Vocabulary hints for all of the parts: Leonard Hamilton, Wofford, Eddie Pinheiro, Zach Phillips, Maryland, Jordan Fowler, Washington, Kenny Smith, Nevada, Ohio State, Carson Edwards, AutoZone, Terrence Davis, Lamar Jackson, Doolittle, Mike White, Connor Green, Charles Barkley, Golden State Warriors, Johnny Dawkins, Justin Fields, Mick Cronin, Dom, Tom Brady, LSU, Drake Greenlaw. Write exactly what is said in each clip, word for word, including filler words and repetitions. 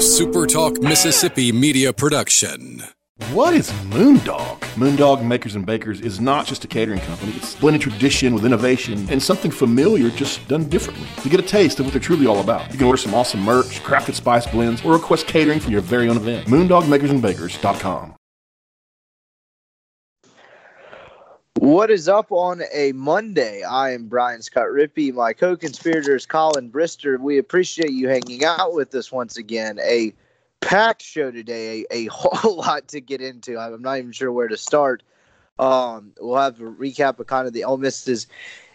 SuperTalk Mississippi Media Production. What is Moondog? Moondog Makers and Bakers is not just a catering company. It's blended tradition with innovation and something familiar just done differently. To get a taste of what they're truly all about, you can order some awesome merch, crafted spice blends, or request catering for your very own event. moondog makers and bakers dot com. What is up on a Monday? I am Brian Scott Rippey. My co-conspirator is Colin Brister. We appreciate you hanging out with us once again. A packed show today, a, a whole lot to get into. I'm not even sure where to start. Um, we'll have a recap of kind of the Ole Miss's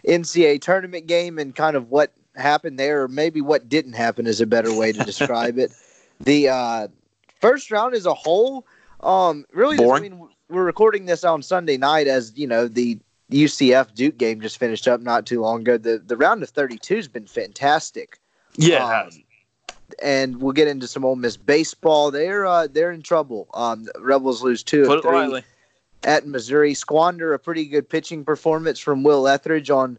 N C double A tournament game and kind of what happened there, or maybe what didn't happen is a better way to describe it. The uh, first round as a whole, um, really, I mean, we're recording this on Sunday night as, you know, the U C F Duke game just finished up not too long ago. The the round of thirty-two has been fantastic. Yeah, um, it has. And we'll get into some Ole Miss baseball. They're uh, they're in trouble. Um, Rebels lose two Put of three lightly. at Missouri. Squander a pretty good pitching performance from Will Etheridge on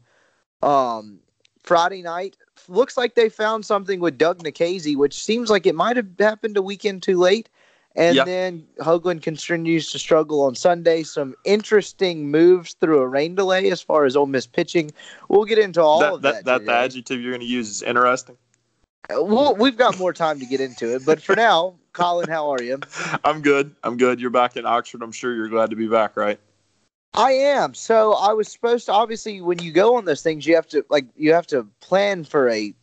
um, Friday night. Looks like they found something with Doug Nikhazy, which seems like it might have happened a weekend too late. And yep. then Hoagland continues to struggle on Sunday. Some interesting moves through a rain delay as far as Ole Miss pitching. We'll get into all that, of that. That, that the adjective you're going to use is interesting. Well, we've got more time to get into it, but for now, Colin, how are you? I'm good. I'm good. You're back in Oxford. I'm sure you're glad to be back, right? I am. So I was supposed to, obviously, when you go on those things, you have to, like, you have to plan for a,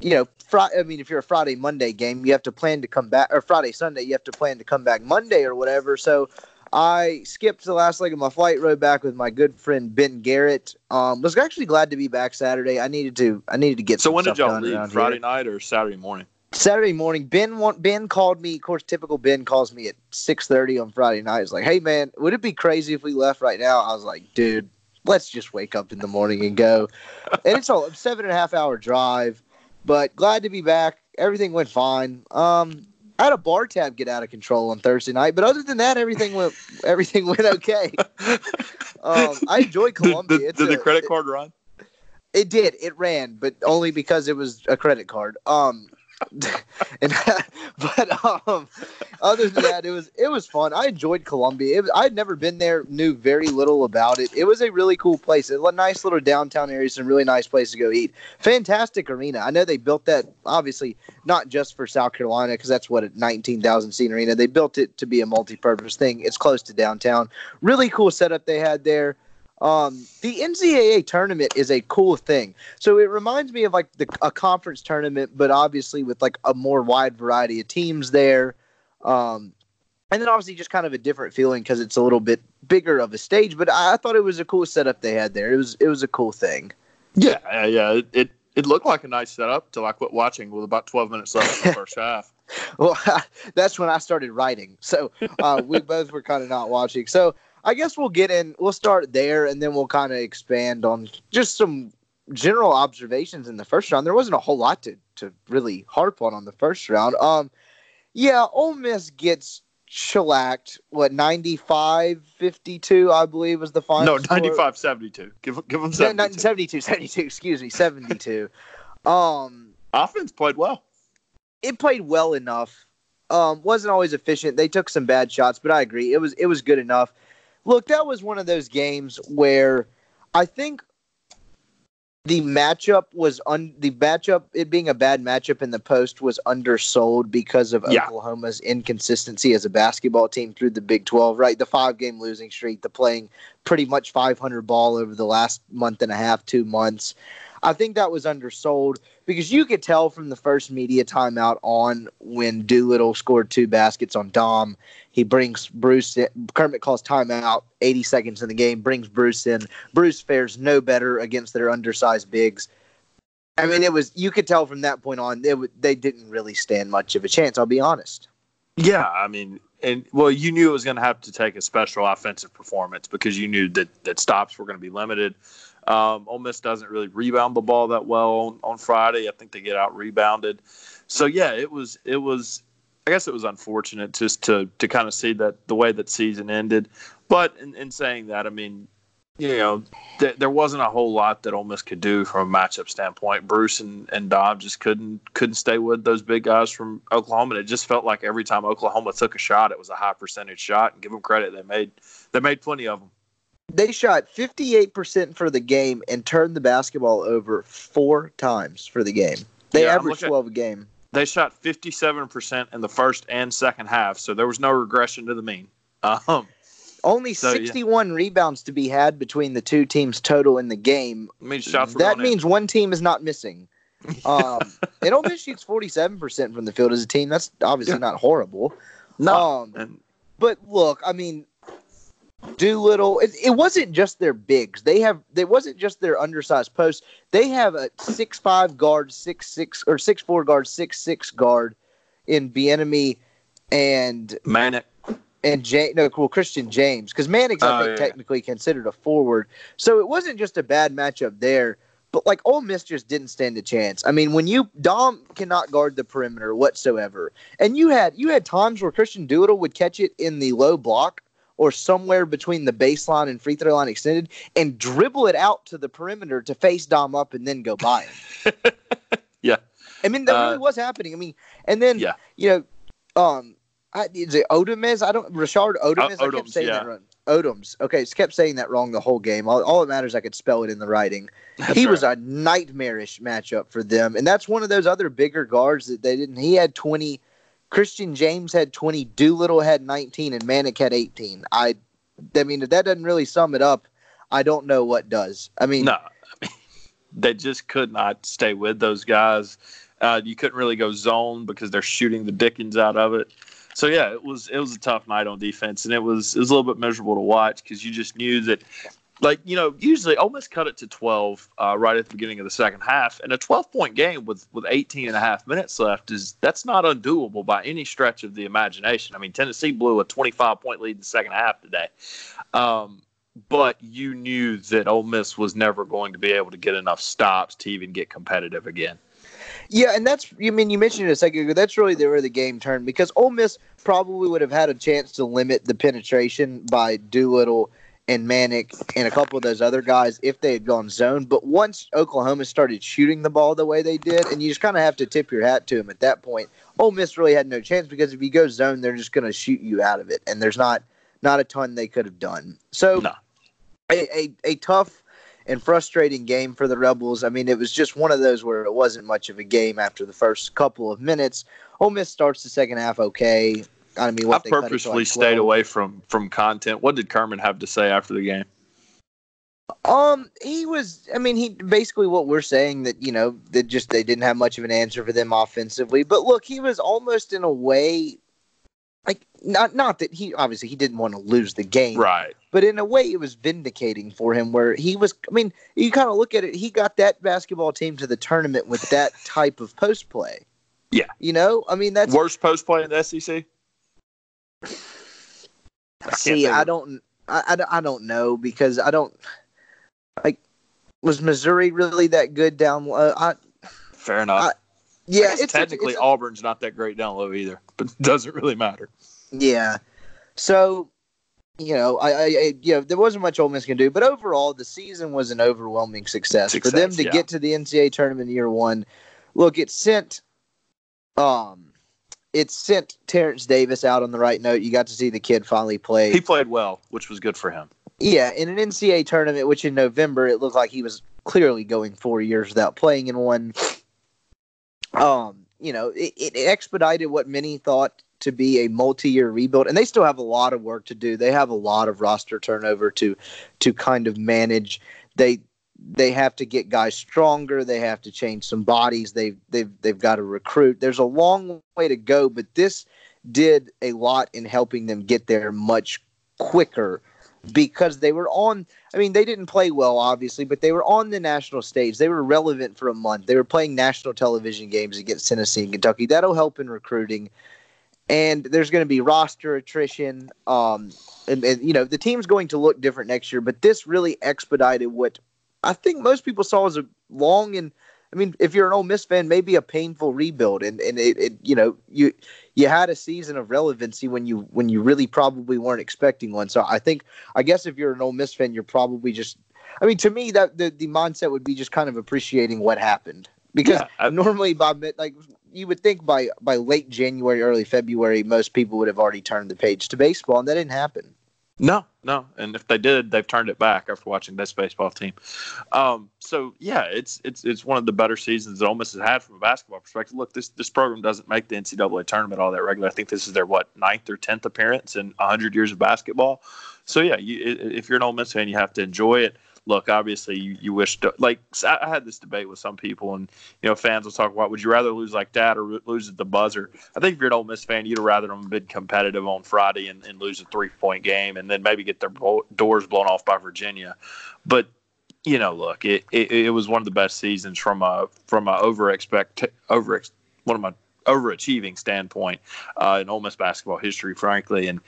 you know, fr- I mean, if you're a Friday, Monday game, you have to plan to come back, or Friday, Sunday, you have to plan to come back Monday or whatever. So I skipped the last leg of my flight, rode back with my good friend Ben Garrett. Um, was actually glad to be back Saturday. I needed to. I needed to get. So some when stuff did y'all leave? Friday here. night or Saturday morning? Saturday morning. Ben want, Ben called me. Of course, typical Ben calls me at six thirty on Friday night. He's like, "Hey man, would it be crazy if we left right now?" I was like, "Dude, let's just wake up in the morning and go." And it's all a seven and a half hour drive, but glad to be back. Everything went fine. Um. I had a bar tab get out of control on Thursday night, but other than that, everything went everything went okay. Um, I enjoy Columbia. Did, did, did a, the credit card it, run? It did. It ran, but only because it was a credit card. Um, and but um, other than that, it was it was fun. I enjoyed Columbia. It, I'd never been there, knew very little about it. It was a really cool place. It was a nice little downtown area, some really nice place to go eat. Fantastic arena. I know they built that, obviously, not just for South Carolina, because that's what a nineteen thousand seat arena. They built it to be a multi-purpose thing. It's close to downtown. Really cool setup they had there. Um, the N C double A tournament is a cool thing. So it reminds me of like the, a conference tournament, but obviously with like a more wide variety of teams there. Um, and then obviously just kind of a different feeling because it's a little bit bigger of a stage, but I, I thought it was a cool setup they had there. It was, it was a cool thing. Yeah. Uh, yeah. It, it, it looked like a nice setup till I quit watching with about twelve minutes left in the first half. Well, that's when I started writing. So, uh, we both were kind of not watching. So, I guess we'll get in, we'll start there, and then we'll kind of expand on just some general observations in the first round. There wasn't a whole lot to, to really harp on on the first round. Um, yeah, Ole Miss gets shellacked, what, ninety-five fifty-two, I believe, was the final score. No, ninety-five seventy-two. Give, give them seventy-two. No, seventy-two, seventy-two, excuse me, seventy-two. Um, Offense played well. It played well enough. Um, wasn't always efficient. They took some bad shots, but I agree. It was it was good enough. Look, that was one of those games where I think the matchup was un- the matchup, it being a bad matchup in the post, was undersold because of yeah. Oklahoma's inconsistency as a basketball team through the Big twelve, right? The five-game losing streak, the playing pretty much five hundred ball over the last month and a half, two months. I think that was undersold because you could tell from the first media timeout on when Doolittle scored two baskets on Dom. He brings Bruce in. Kermit calls timeout, eighty seconds in the game, brings Bruce in. Bruce fares no better against their undersized bigs. I mean, it was you could tell from that point on, it, they didn't really stand much of a chance, I'll be honest. Yeah, I mean, and well, you knew it was going to have to take a special offensive performance because you knew that, that stops were going to be limited. Um, Ole Miss doesn't really rebound the ball that well on, on Friday. I think they get out rebounded. So yeah, it was it was I guess it was unfortunate just to to kind of see that the way that season ended. But in, in saying that, I mean, you know, th- there wasn't a whole lot that Ole Miss could do from a matchup standpoint. Bruce and, and Dom just couldn't couldn't stay with those big guys from Oklahoma. And it just felt like every time Oklahoma took a shot, it was a high percentage shot. And give them credit, they made they made plenty of them. They shot fifty-eight percent for the game and turned the basketball over four times for the game. They yeah, averaged twelve a game. They shot fifty-seven percent in the first and second half, so there was no regression to the mean. Um, Only so, sixty-one yeah. rebounds to be had between the two teams total in the game. I mean, shots were that means in. One team is not missing. Um, and Ole Miss shoots forty-seven percent from the field as a team. That's obviously yeah. not horrible. No. Um, and, but, look, I mean – Doolittle. It, it wasn't just their bigs. They have. It wasn't just their undersized posts. They have a six five guard, six six or six four guard, six six guard in Bieniemy and Manek and J- No, cool Christian James, because Manek's I oh, think yeah. technically considered a forward. So it wasn't just a bad matchup there. But like Ole Miss just didn't stand a chance. I mean, when you Dom cannot guard the perimeter whatsoever, and you had you had times where Christian Doolittle would catch it in the low block, or somewhere between the baseline and free throw line extended, and dribble it out to the perimeter to face Dom up and then go by him. yeah. I mean, that uh, really was happening. I mean, and then, yeah. you know, um, I, is it Odoms? I don't, Richard Odoms? O- I kept saying yeah. that wrong. Odoms. Okay, just kept saying that wrong the whole game. All, all that matters, I could spell it in the writing. That's he right. was a nightmarish matchup for them, and that's one of those other bigger guards that they didn't. He had twenty Christian James had twenty, Doolittle had nineteen, and Manek had eighteen. I, I mean, if that doesn't really sum it up, I don't know what does. I mean, no, I mean, they just could not stay with those guys. Uh, you couldn't really go zone because they're shooting the Dickens out of it. So yeah, it was it was a tough night on defense, and it was it was a little bit miserable to watch because you just knew that. Like, you know, usually Ole Miss cut it to twelve uh, right at the beginning of the second half. And a twelve-point game with, with eighteen and a half minutes left, is that's not undoable by any stretch of the imagination. I mean, Tennessee blew a twenty-five point lead in the second half today. Um, but you knew that Ole Miss was never going to be able to get enough stops to even get competitive again. Yeah, and that's – I mean, you mentioned it a second ago. That's really where the game turned, because Ole Miss probably would have had a chance to limit the penetration by Doolittle – and Manek and a couple of those other guys if they had gone zone. But once Oklahoma started shooting the ball the way they did, and you just kind of have to tip your hat to them at that point, Ole Miss really had no chance, because if you go zone, they're just going to shoot you out of it, and there's not not a ton they could have done. So no. a, a, a tough and frustrating game for the Rebels. I mean, it was just one of those where it wasn't much of a game after the first couple of minutes. Ole Miss starts the second half okay. I, mean, what I purposely like stayed away from, from content. What did Kermit have to say after the game? Um, he was, I mean, he basically what we're saying that, you know, that just they didn't have much of an answer for them offensively. But look, he was almost in a way, like, not not that he, obviously he didn't want to lose the game. Right. But in a way it was vindicating for him, where he was, I mean, you kind of look at it, he got that basketball team to the tournament with that type of post play. Yeah. You know, I mean, that's. Worst post play in the S E C? I See, I don't, I, I, I don't know, because I don't like. Was Missouri really that good down low? I, Fair enough. I, yeah, I it's technically it's, it's, Auburn's not that great down low either, but it doesn't really matter. Yeah, so you know, I, I, I you know, there wasn't much Ole Miss can do, but overall, the season was an overwhelming success, success for them to yeah. get to the N C double A tournament year one. Look, it sent, um. It sent Terrence Davis out on the right note. You got to see the kid finally play. He played well, which was good for him. Yeah, in an N C double A tournament, which in November, it looked like he was clearly going four years without playing in one. Um, you know, it, it expedited what many thought to be a multi-year rebuild, and they still have a lot of work to do. They have a lot of roster turnover to to kind of manage. They They have to get guys stronger. They have to change some bodies. They've they've they've got to recruit. There's a long way to go, but this did a lot in helping them get there much quicker, because they were on. I mean, they didn't play well, obviously, but they were on the national stage. They were relevant for a month. They were playing national television games against Tennessee and Kentucky. That'll help in recruiting. And there's going to be roster attrition. Um, and, and you know the team's going to look different next year. But this really expedited what I think most people saw as a long and I mean, if you're an Ole Miss fan, maybe a painful rebuild, and and it, it you know you you had a season of relevancy when you when you really probably weren't expecting one. So I think I guess if you're an Ole Miss fan, you're probably just. I mean, to me, that the, the mindset would be just kind of appreciating what happened, because yeah, I, normally by like you would think by by late January, early February, most people would have already turned the page to baseball, and that didn't happen. No, no, and if they did, they've turned it back after watching this baseball team. Um, so yeah, it's it's it's one of the better seasons that Ole Miss has had from a basketball perspective. Look, this this program doesn't make the N C double A tournament all that regular. I think this is their what ninth or tenth appearance in a hundred years of basketball. So yeah, you, if you're an Ole Miss fan, you have to enjoy it. Look, obviously, you, you wish to, like, I had this debate with some people, and, you know, fans will talk about, would you rather lose like that or lose at the buzzer? I think if you're an Ole Miss fan, you'd rather them be competitive on Friday and, and lose a three-point game and then maybe get their bo- doors blown off by Virginia. But, you know, look, it, it, it was one of the best seasons from a from a over-expect, over, one of my overachieving standpoint uh, in Ole Miss basketball history, frankly, and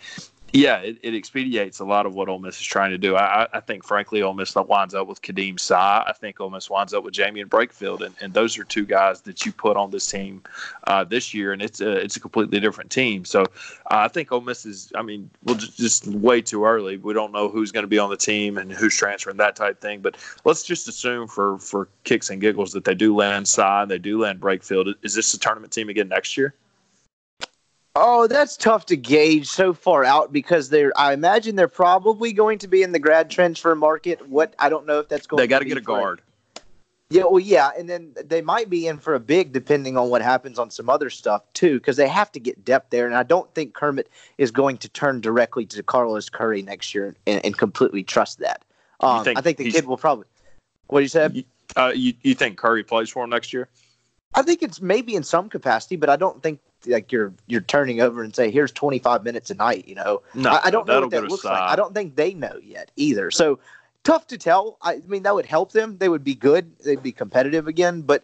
yeah, it, it expediates a lot of what Ole Miss is trying to do. I, I think, frankly, Ole Miss winds up with Kadeem Sy. I think Ole Miss winds up with Jamien Brakefield, and, and those are two guys that you put on this team uh, this year, and it's a, it's a completely different team. So uh, I think Ole Miss is, I mean, we'll just, just way too early. We don't know who's going to be on the team and who's transferring, that type thing. But let's just assume for, for kicks and giggles that they do land Sy and they do land Brakefield. Is this a tournament team again next year? Oh, that's tough to gauge so far out because they're. I imagine they're probably going to be in the grad transfer market. What I don't know if that's going. They got to get a guard. It. Yeah, well, yeah, and then they might be in for a big, depending on what happens on some other stuff too, because they have to get depth there. And I don't think Kermit is going to turn directly to Carlos Curry next year and, and completely trust that. Um, I think the kid will probably. What you said? You, uh, you you think Curry plays for him next year? I think it's maybe in some capacity, but I don't think. Like you're you're turning over and say, here's twenty-five minutes a night, you know. No, I, I don't know what that looks like. I don't think they know yet either. So tough to tell. I mean, that would help them. They would be good. They'd be competitive again. But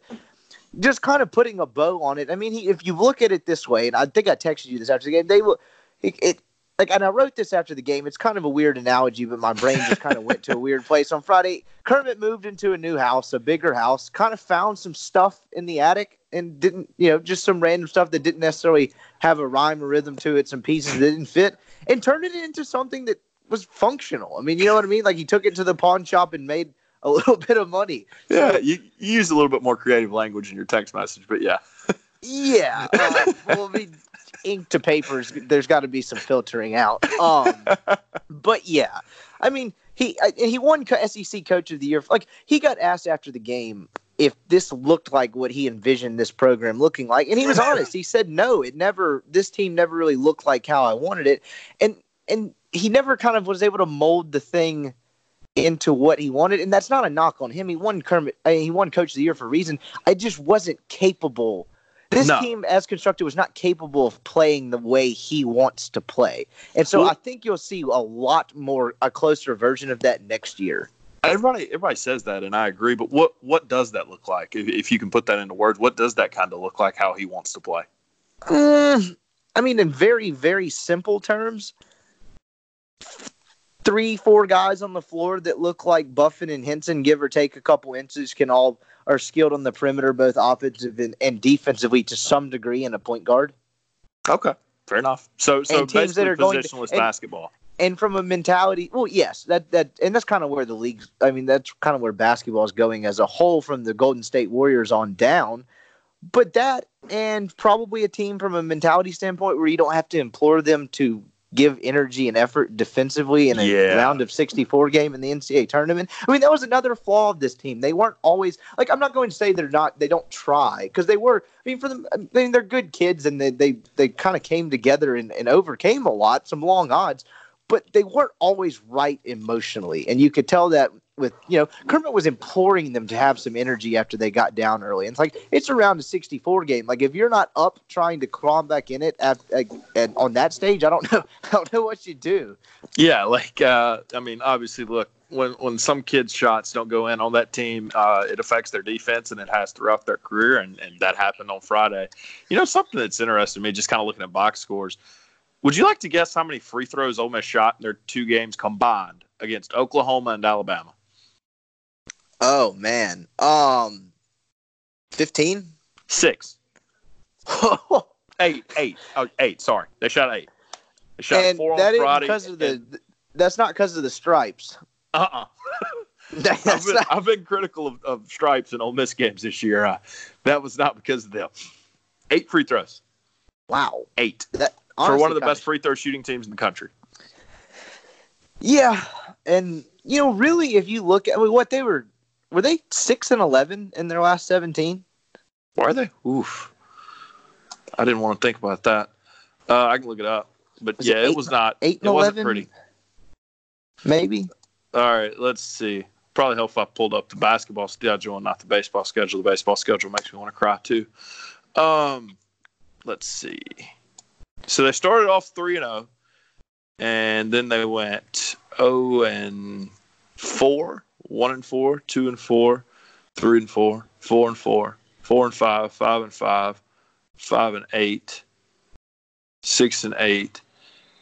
just kind of putting a bow on it. I mean, he, if you look at it this way, and I think I texted you this after the game. They will. It, it like, and I wrote this after the game. It's kind of a weird analogy, but my brain just kind of went to a weird place on Friday. Kermit moved into a new house, a bigger house. Kind of found some stuff in the attic. And didn't, you know, just some random stuff that didn't necessarily have a rhyme or rhythm to it, some pieces that didn't fit, and turned it into something that was functional. I mean, you know what I mean? Like, he took it to the pawn shop and made a little bit of money. Yeah, so, you, you use a little bit more creative language in your text message, but yeah. Yeah. Uh, well, I mean, ink to papers, there's got to be some filtering out. Um, but yeah, I mean, he, he won S E C Coach of the Year. Like, he got asked after the game if this looked like what he envisioned this program looking like. And he was honest. He said, no, it never, this team never really looked like how I wanted it. And, and he never kind of was able to mold the thing into what he wanted. And that's not a knock on him. He won Kermit. I mean, he won Coach of the Year for a reason. I just wasn't capable. This no. team as constructed was not capable of playing the way he wants to play. And so well, I think you'll see a lot more, a closer version of that next year. Everybody, everybody says that, and I agree. But what, what does that look like? If, if you can put that into words, what does that kind of look like? How he wants to play? Mm, I mean, in very, very simple terms, three, four guys on the floor that look like Buffin and Henson, give or take a couple inches, can all are skilled on the perimeter, both offensive and, and defensively to some degree, and a point guard. Okay, fair enough. So, so and teams basically that are positionless to, and, basketball. And from a mentality, well, yes, that that and that's kind of where the league, I mean, that's kind of where basketball is going as a whole from the Golden State Warriors on down. But that, and probably a team from a mentality standpoint where you don't have to implore them to give energy and effort defensively in a yeah. round of sixty-four game in the N C double A tournament. I mean, that was another flaw of this team. They weren't always like, I'm not going to say they're not, they don't try, because they were, I mean, for them, I mean, they're good kids, and they, they, they kind of came together and, and overcame a lot, some long odds. But they weren't always right emotionally. And you could tell that with, you know, Kermit was imploring them to have some energy after they got down early. And it's like, it's around a sixty-four game. Like, if you're not up trying to climb back in it at, at, at, on that stage, I don't know. I don't know what you do. Yeah. Like, uh, I mean, obviously, look, when, when some kids' shots don't go in on that team, uh, it affects their defense, and it has throughout their career. And, and that happened on Friday. You know, something that's interesting to me, just kind of looking at box scores. Would you like to guess how many free throws Ole Miss shot in their two games combined against Oklahoma and Alabama? Oh, man. Um, fifteen? Six. eight, eight. Oh, eight, sorry. They shot eight. They shot and four that on Friday. Because of the, and, that's not because of the stripes. Uh-uh. That's I've, been, not... I've been critical of, of stripes in Ole Miss games this year. Uh, that was not because of them. Eight free throws. Wow. Eight. That, honestly, for one of the best free throw shooting teams in the country. Yeah. And, you know, really, if you look at I mean, what they were, were they six and eleven in their last seventeen? Were they? Oof. I didn't want to think about that. Uh, I can look it up. But, was yeah, it, eight, it was not. eight and eleven? It wasn't pretty. Maybe. All right, let's see. Probably help if I pulled up the basketball schedule and not the baseball schedule. The baseball schedule makes me want to cry, too. Um, let's see. So they started off three and oh, and then they went oh and four, one and four, two and four, three and four, four and four, four and five, five and five, five and eight, six and eight.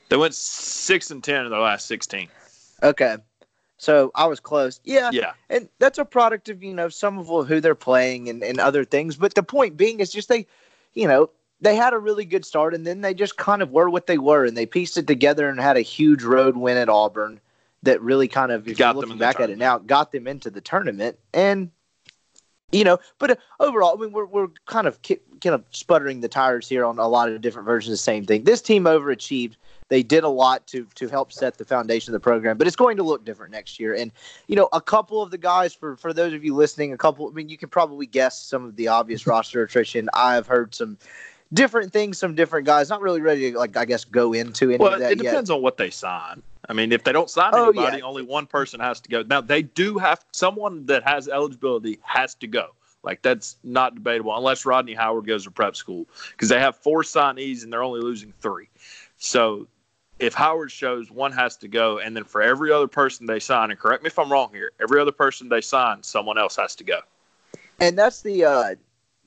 They went six and ten in their last sixteen. Okay. So I was close. Yeah. Yeah. And that's a product of, you know, some of who they're playing and, and other things. But the point being is just they, you know, they had a really good start and then they just kind of were what they were and they pieced it together and had a huge road win at Auburn that really kind of, if you're looking back at it now, got them into the tournament. And, you know, but overall, I mean, we're, we're kind of ki- kind of sputtering the tires here on a lot of different versions of the same thing. This team overachieved. They did a lot to to help set the foundation of the program, but it's going to look different next year. And, you know, a couple of the guys, for, for those of you listening, a couple, I mean, you can probably guess some of the obvious roster attrition. I've heard some different things, some different guys. Not really ready to, like, I guess, go into any well, of that yet. Well, it depends yet. on what they sign. I mean, if they don't sign oh, anybody, yeah. only one person has to go. Now, they do have someone that has eligibility has to go. Like, that's not debatable, unless Rodney Howard goes to prep school, because they have four signees and they're only losing three. So, if Howard shows, one has to go, and then for every other person they sign, and correct me if I'm wrong here, every other person they sign, someone else has to go. And that's the uh,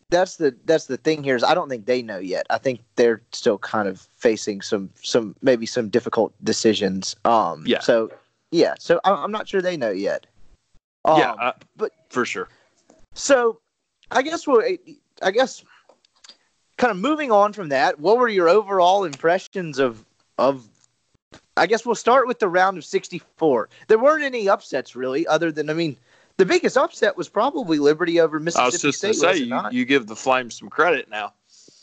that's the that's the thing here is I don't think they know yet. I think they're still kind of facing some some maybe some difficult decisions. Um, yeah. So yeah. So I'm not sure they know yet. Um, yeah. Uh, but for sure. So I guess we'll I guess kind of moving on from that. What were your overall impressions of of I guess we'll start with the round of sixty-four. There weren't any upsets, really, other than, I mean, the biggest upset was probably Liberty over Mississippi State. I was just going to say, you, you give the Flames some credit now.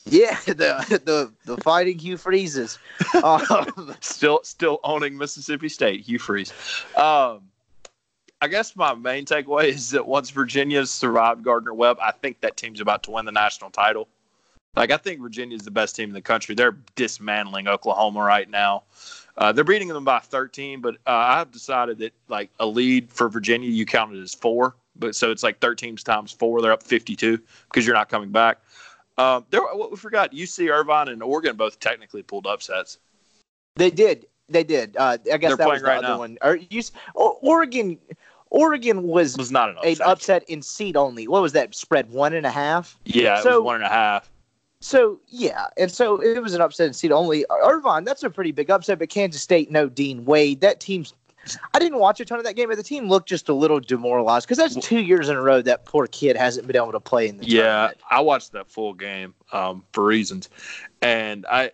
Yeah, the the, the fighting Hugh Freezes. Um, still still owning Mississippi State, Hugh Freeze. Um, I guess my main takeaway is that once Virginia survived Gardner-Webb, I think that team's about to win the national title. Like, I think Virginia's the best team in the country. They're dismantling Oklahoma right now. Uh, they're beating them by thirteen, but uh, I've decided that, like, a lead for Virginia, you count it as four. But so it's like thirteen times four. They're up fifty-two because you're not coming back. Um, there, what we forgot, U C Irvine and Oregon both technically pulled upsets. They did. They did. Uh, I guess they're that was the right other now. one. Or, U C, or, Oregon Oregon was, was not an upset. an upset in seed only. What was that spread, one and a half? Yeah, so, it was one and a half. So, yeah, and so it was an upset in seed only. Irvine, that's a pretty big upset, but Kansas State, no Dean Wade. That team's – I didn't watch a ton of that game, but the team looked just a little demoralized because that's two years in a row that poor kid hasn't been able to play in the yeah, tournament. Yeah, I watched that full game um, for reasons, and I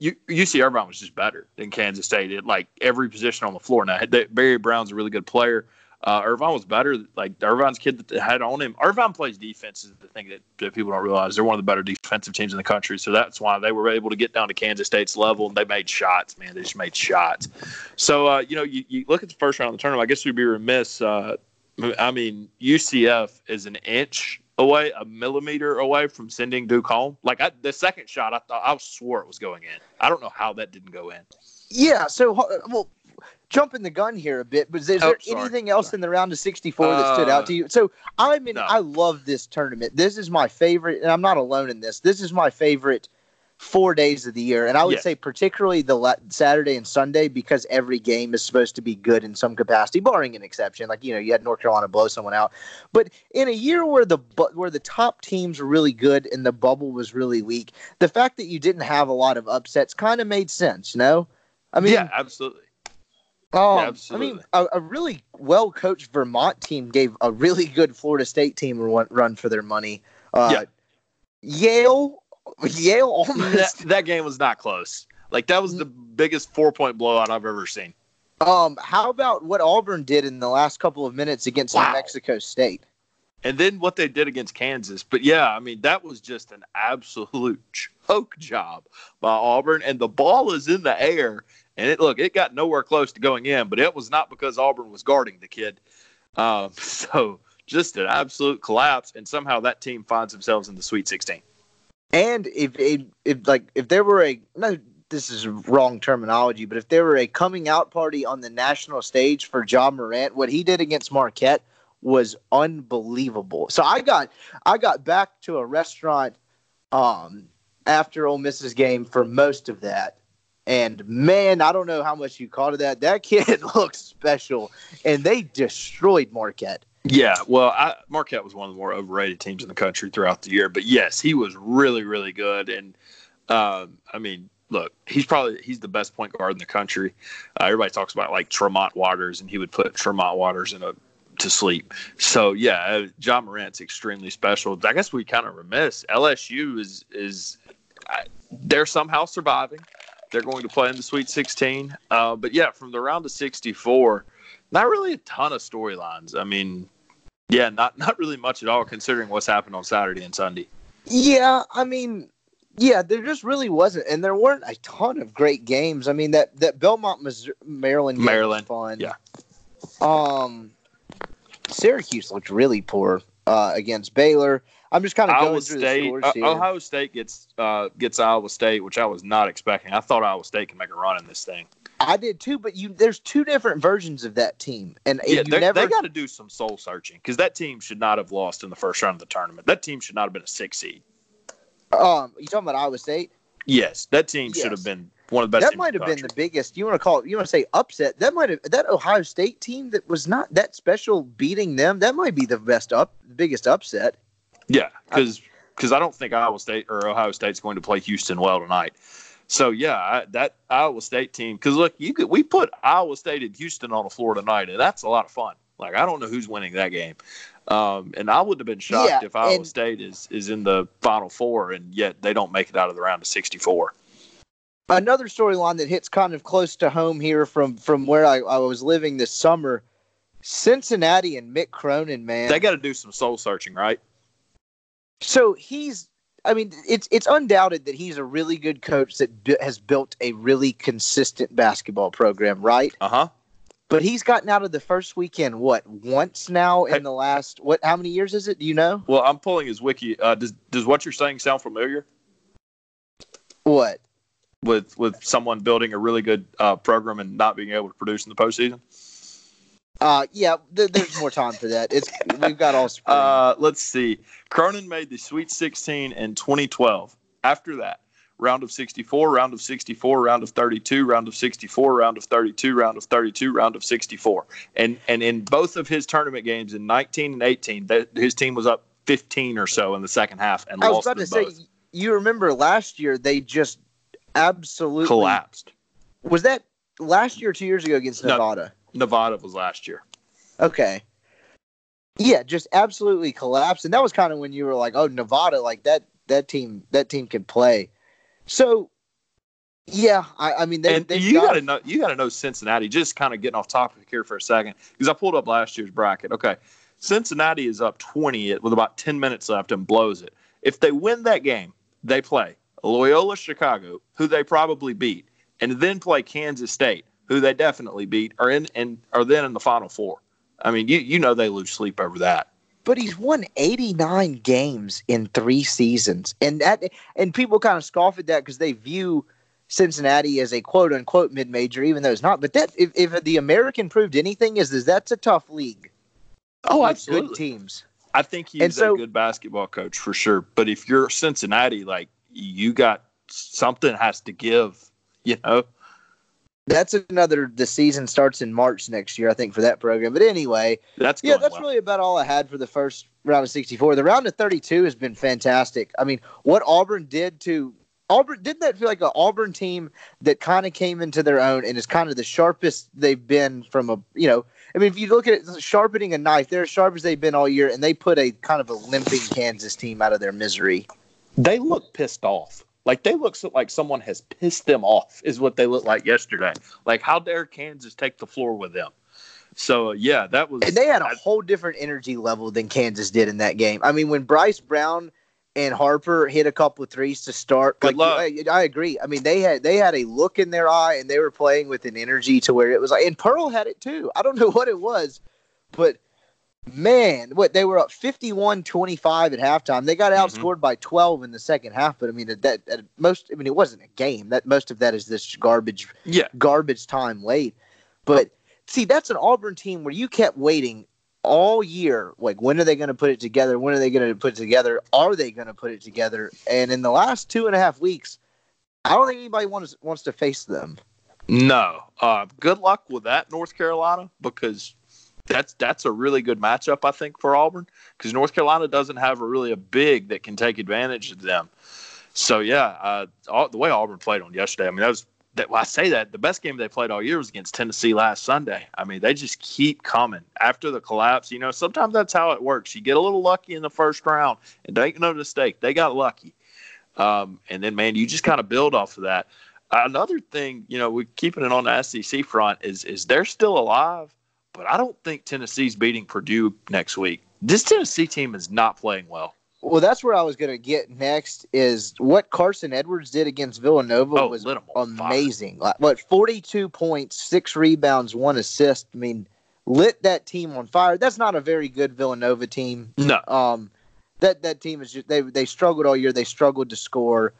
U C Irvine was just better than Kansas State at, like, every position on the floor. Now, Barry Brown's a really good player. Uh, Irvine was better. Like, Irvine's kid that had on him. Irvine plays defense is the thing that, that people don't realize. They're one of the better defensive teams in the country, so that's why they were able to get down to Kansas State's level, and they made shots, man. They just made shots. So, uh, you know, you, you look at the first round of the tournament, I guess we'd be remiss. Uh, I mean, U C F is an inch away, a millimeter away from sending Duke home. Like, I, the second shot, I thought I swore it was going in. I don't know how that didn't go in. Yeah, so, well, jumping the gun here a bit, but is there oh, sorry, anything else sorry. in the round of sixty-four uh, that stood out to you? So I'm in, no. I love this tournament. This is my favorite, and I'm not alone in this. This is my favorite four days of the year, and I would yes. say particularly the la- Saturday and Sunday because every game is supposed to be good in some capacity, barring an exception. Like, you know, you had North Carolina blow someone out, but in a year where the bu- where the top teams were really good and the bubble was really weak, the fact that you didn't have a lot of upsets kind of made sense. You know, I mean, yeah, absolutely. Oh, yeah, I mean, a, a really well-coached Vermont team gave a really good Florida State team run, run for their money. Uh, yeah. Yale, Yale almost. That, that game was not close. Like, that was the biggest four-point blowout I've ever seen. Um, how about what Auburn did in the last couple of minutes against wow. New Mexico State? And then what they did against Kansas. But, yeah, I mean, that was just an absolute choke job by Auburn. And the ball is in the air. And, it look, it got nowhere close to going in. But it was not because Auburn was guarding the kid. Um, so, just an absolute collapse. And somehow that team finds themselves in the Sweet sixteen. And if, if, if like, if there were a – no. This is wrong terminology, but if there were a coming out party on the national stage for Ja Morant, what he did against Marquette was unbelievable. So I got I got back to a restaurant um, after Ole Miss's game for most of that. And, man, I don't know how much you caught of that. That kid looked special, and they destroyed Marquette. Yeah, well, I, Marquette was one of the more overrated teams in the country throughout the year. But, yes, he was really, really good. And, uh, I mean – Look, he's probably he's the best point guard in the country. Uh, everybody talks about like Tremont Waters, and he would put Tremont Waters in a to sleep. So yeah, John Morant's extremely special. I guess we kind of remiss. L S U is is I, they're somehow surviving. They're going to play in the Sweet sixteen. Uh, but yeah, from the round of sixty-four, not really a ton of storylines. I mean, yeah, not not really much at all considering what's happened on Saturday and Sunday. Yeah, I mean. Yeah, there just really wasn't, and there weren't a ton of great games. I mean, that that Belmont, Missouri, Maryland game Maryland, was fun. Yeah. Um, Syracuse looked really poor uh, against Baylor. I'm just kind of going through the scores here. Ohio State gets uh, gets Iowa State, which I was not expecting. I thought Iowa State could make a run in this thing. I did too, but you there's two different versions of that team, and yeah, you never, they got to do some soul searching because that team should not have lost in the first round of the tournament. That team should not have been a six seed. Um, you talking about Iowa State? Yes, that team yes. should have been one of the best. That might have been the biggest. You want to call it? You want to say upset? That might have that Ohio State team that was not that special beating them. That might be the best up, biggest upset. Yeah, because because I, I don't think Iowa State or Ohio State's going to play Houston well tonight. So yeah, I, that Iowa State team. Because look, you could we put Iowa State and Houston on a floor tonight, and that's a lot of fun. Like I don't know who's winning that game. Um, and I would have been shocked yeah, if Iowa and, State is, is in the Final Four, and yet they don't make it out of the round of sixty-four. Another storyline that hits kind of close to home here from, from where I, I was living this summer, Cincinnati and Mick Cronin, man. They got to do some soul searching, right? So he's – I mean, it's, it's undoubted that he's a really good coach that b- has built a really consistent basketball program, right? Uh-huh. But he's gotten out of the first weekend, what, once now in the last, what? How many years is it? Do you know? Well, I'm pulling his wiki. Uh, does does what you're saying sound familiar? What? With with someone building a really good uh, program and not being able to produce in the postseason? Uh, yeah, th- there's more time for that. It's We've got all spring. Uh, let's see. Cronin made the Sweet sixteen in twenty twelve. After that. Round of sixty-four, round of sixty-four, round of thirty-two, round of sixty-four, round of thirty-two, round of thirty-two, round of sixty-four. And and in both of his tournament games in nineteen and eighteen, that, his team was up fifteen or so in the second half and lost them both. I was about to say, you remember last year they just absolutely collapsed. Was that last year or two years ago against Nevada? No, Nevada was last year. Okay. Yeah, just absolutely collapsed. And that was kind of when you were like, oh, Nevada, like that that team that team can play. So, yeah, I, I mean, they, and they've you got to know you got to know Cincinnati. Just kind of getting off topic here for a second because I pulled up last year's bracket. Okay, Cincinnati is up twenty with about ten minutes left and blows it. If they win that game, they play Loyola Chicago, who they probably beat, and then play Kansas State, who they definitely beat, are in and are then in the Final Four. I mean, you you know they lose sleep over that. But he's won eighty-nine games in three seasons. And that, and people kind of scoff at that because they view Cincinnati as a quote-unquote mid-major, even though it's not. But that, if, if the American proved anything, is, is that's a tough league. Oh, absolutely. Good teams. I think he's so, a good basketball coach for sure. But if you're Cincinnati, like, you got – something has to give, you know? That's another. The season starts in March next year, I think, for that program. But anyway, that's yeah, that's well. really about all I had for the first round of sixty-four. The round of thirty-two has been fantastic. I mean, what Auburn did to Auburn, didn't that feel like an Auburn team that kind of came into their own and is kind of the sharpest they've been from a, you know, I mean, if you look at it, sharpening a knife, they're as sharp as they've been all year, and they put a kind of a limping Kansas team out of their misery. They look pissed off. Like, they look so, like someone has pissed them off is what they look like yesterday. Like, how dare Kansas take the floor with them? So, yeah, that was... And they had a I, whole different energy level than Kansas did in that game. I mean, when Bryce Brown and Harper hit a couple of threes to start, like, I, I agree. I mean, they had they had a look in their eye, and they were playing with an energy to where it was like... And Pearl had it, too. I don't know what it was, but... Man, what they were up fifty-one twenty-five at halftime. They got outscored mm-hmm. by twelve in the second half. But I mean, that, that most. I mean, it wasn't a game. That most of that is this garbage, yeah. garbage time late. But see, that's an Auburn team where you kept waiting all year. Like, when are they going to put it together? When are they going to put it together? Are they going to put it together? And in the last two and a half weeks, I don't think anybody wants wants to face them. No. Uh, good luck with that, North Carolina, because. That's that's a really good matchup, I think, for Auburn, because North Carolina doesn't have a, really a big that can take advantage of them. So, yeah, uh, all, the way Auburn played on yesterday, I mean, that was that, well, I say that. The best game they played all year was against Tennessee last Sunday. I mean, they just keep coming after the collapse. You know, sometimes that's how it works. You get a little lucky in the first round, and make no mistake, they got lucky. Um, and then, man, you just kind of build off of that. Another thing, you know, we're keeping it on the S E C front is is they're still alive. But I don't think Tennessee's beating Purdue next week. This Tennessee team is not playing well. Well, that's where I was going to get next is what Carson Edwards did against Villanova oh, was amazing. Like, what, forty-two points, six rebounds, one assist. I mean, lit that team on fire. That's not a very good Villanova team. No. Um, that that team is just, they they struggled all year. They struggled to score.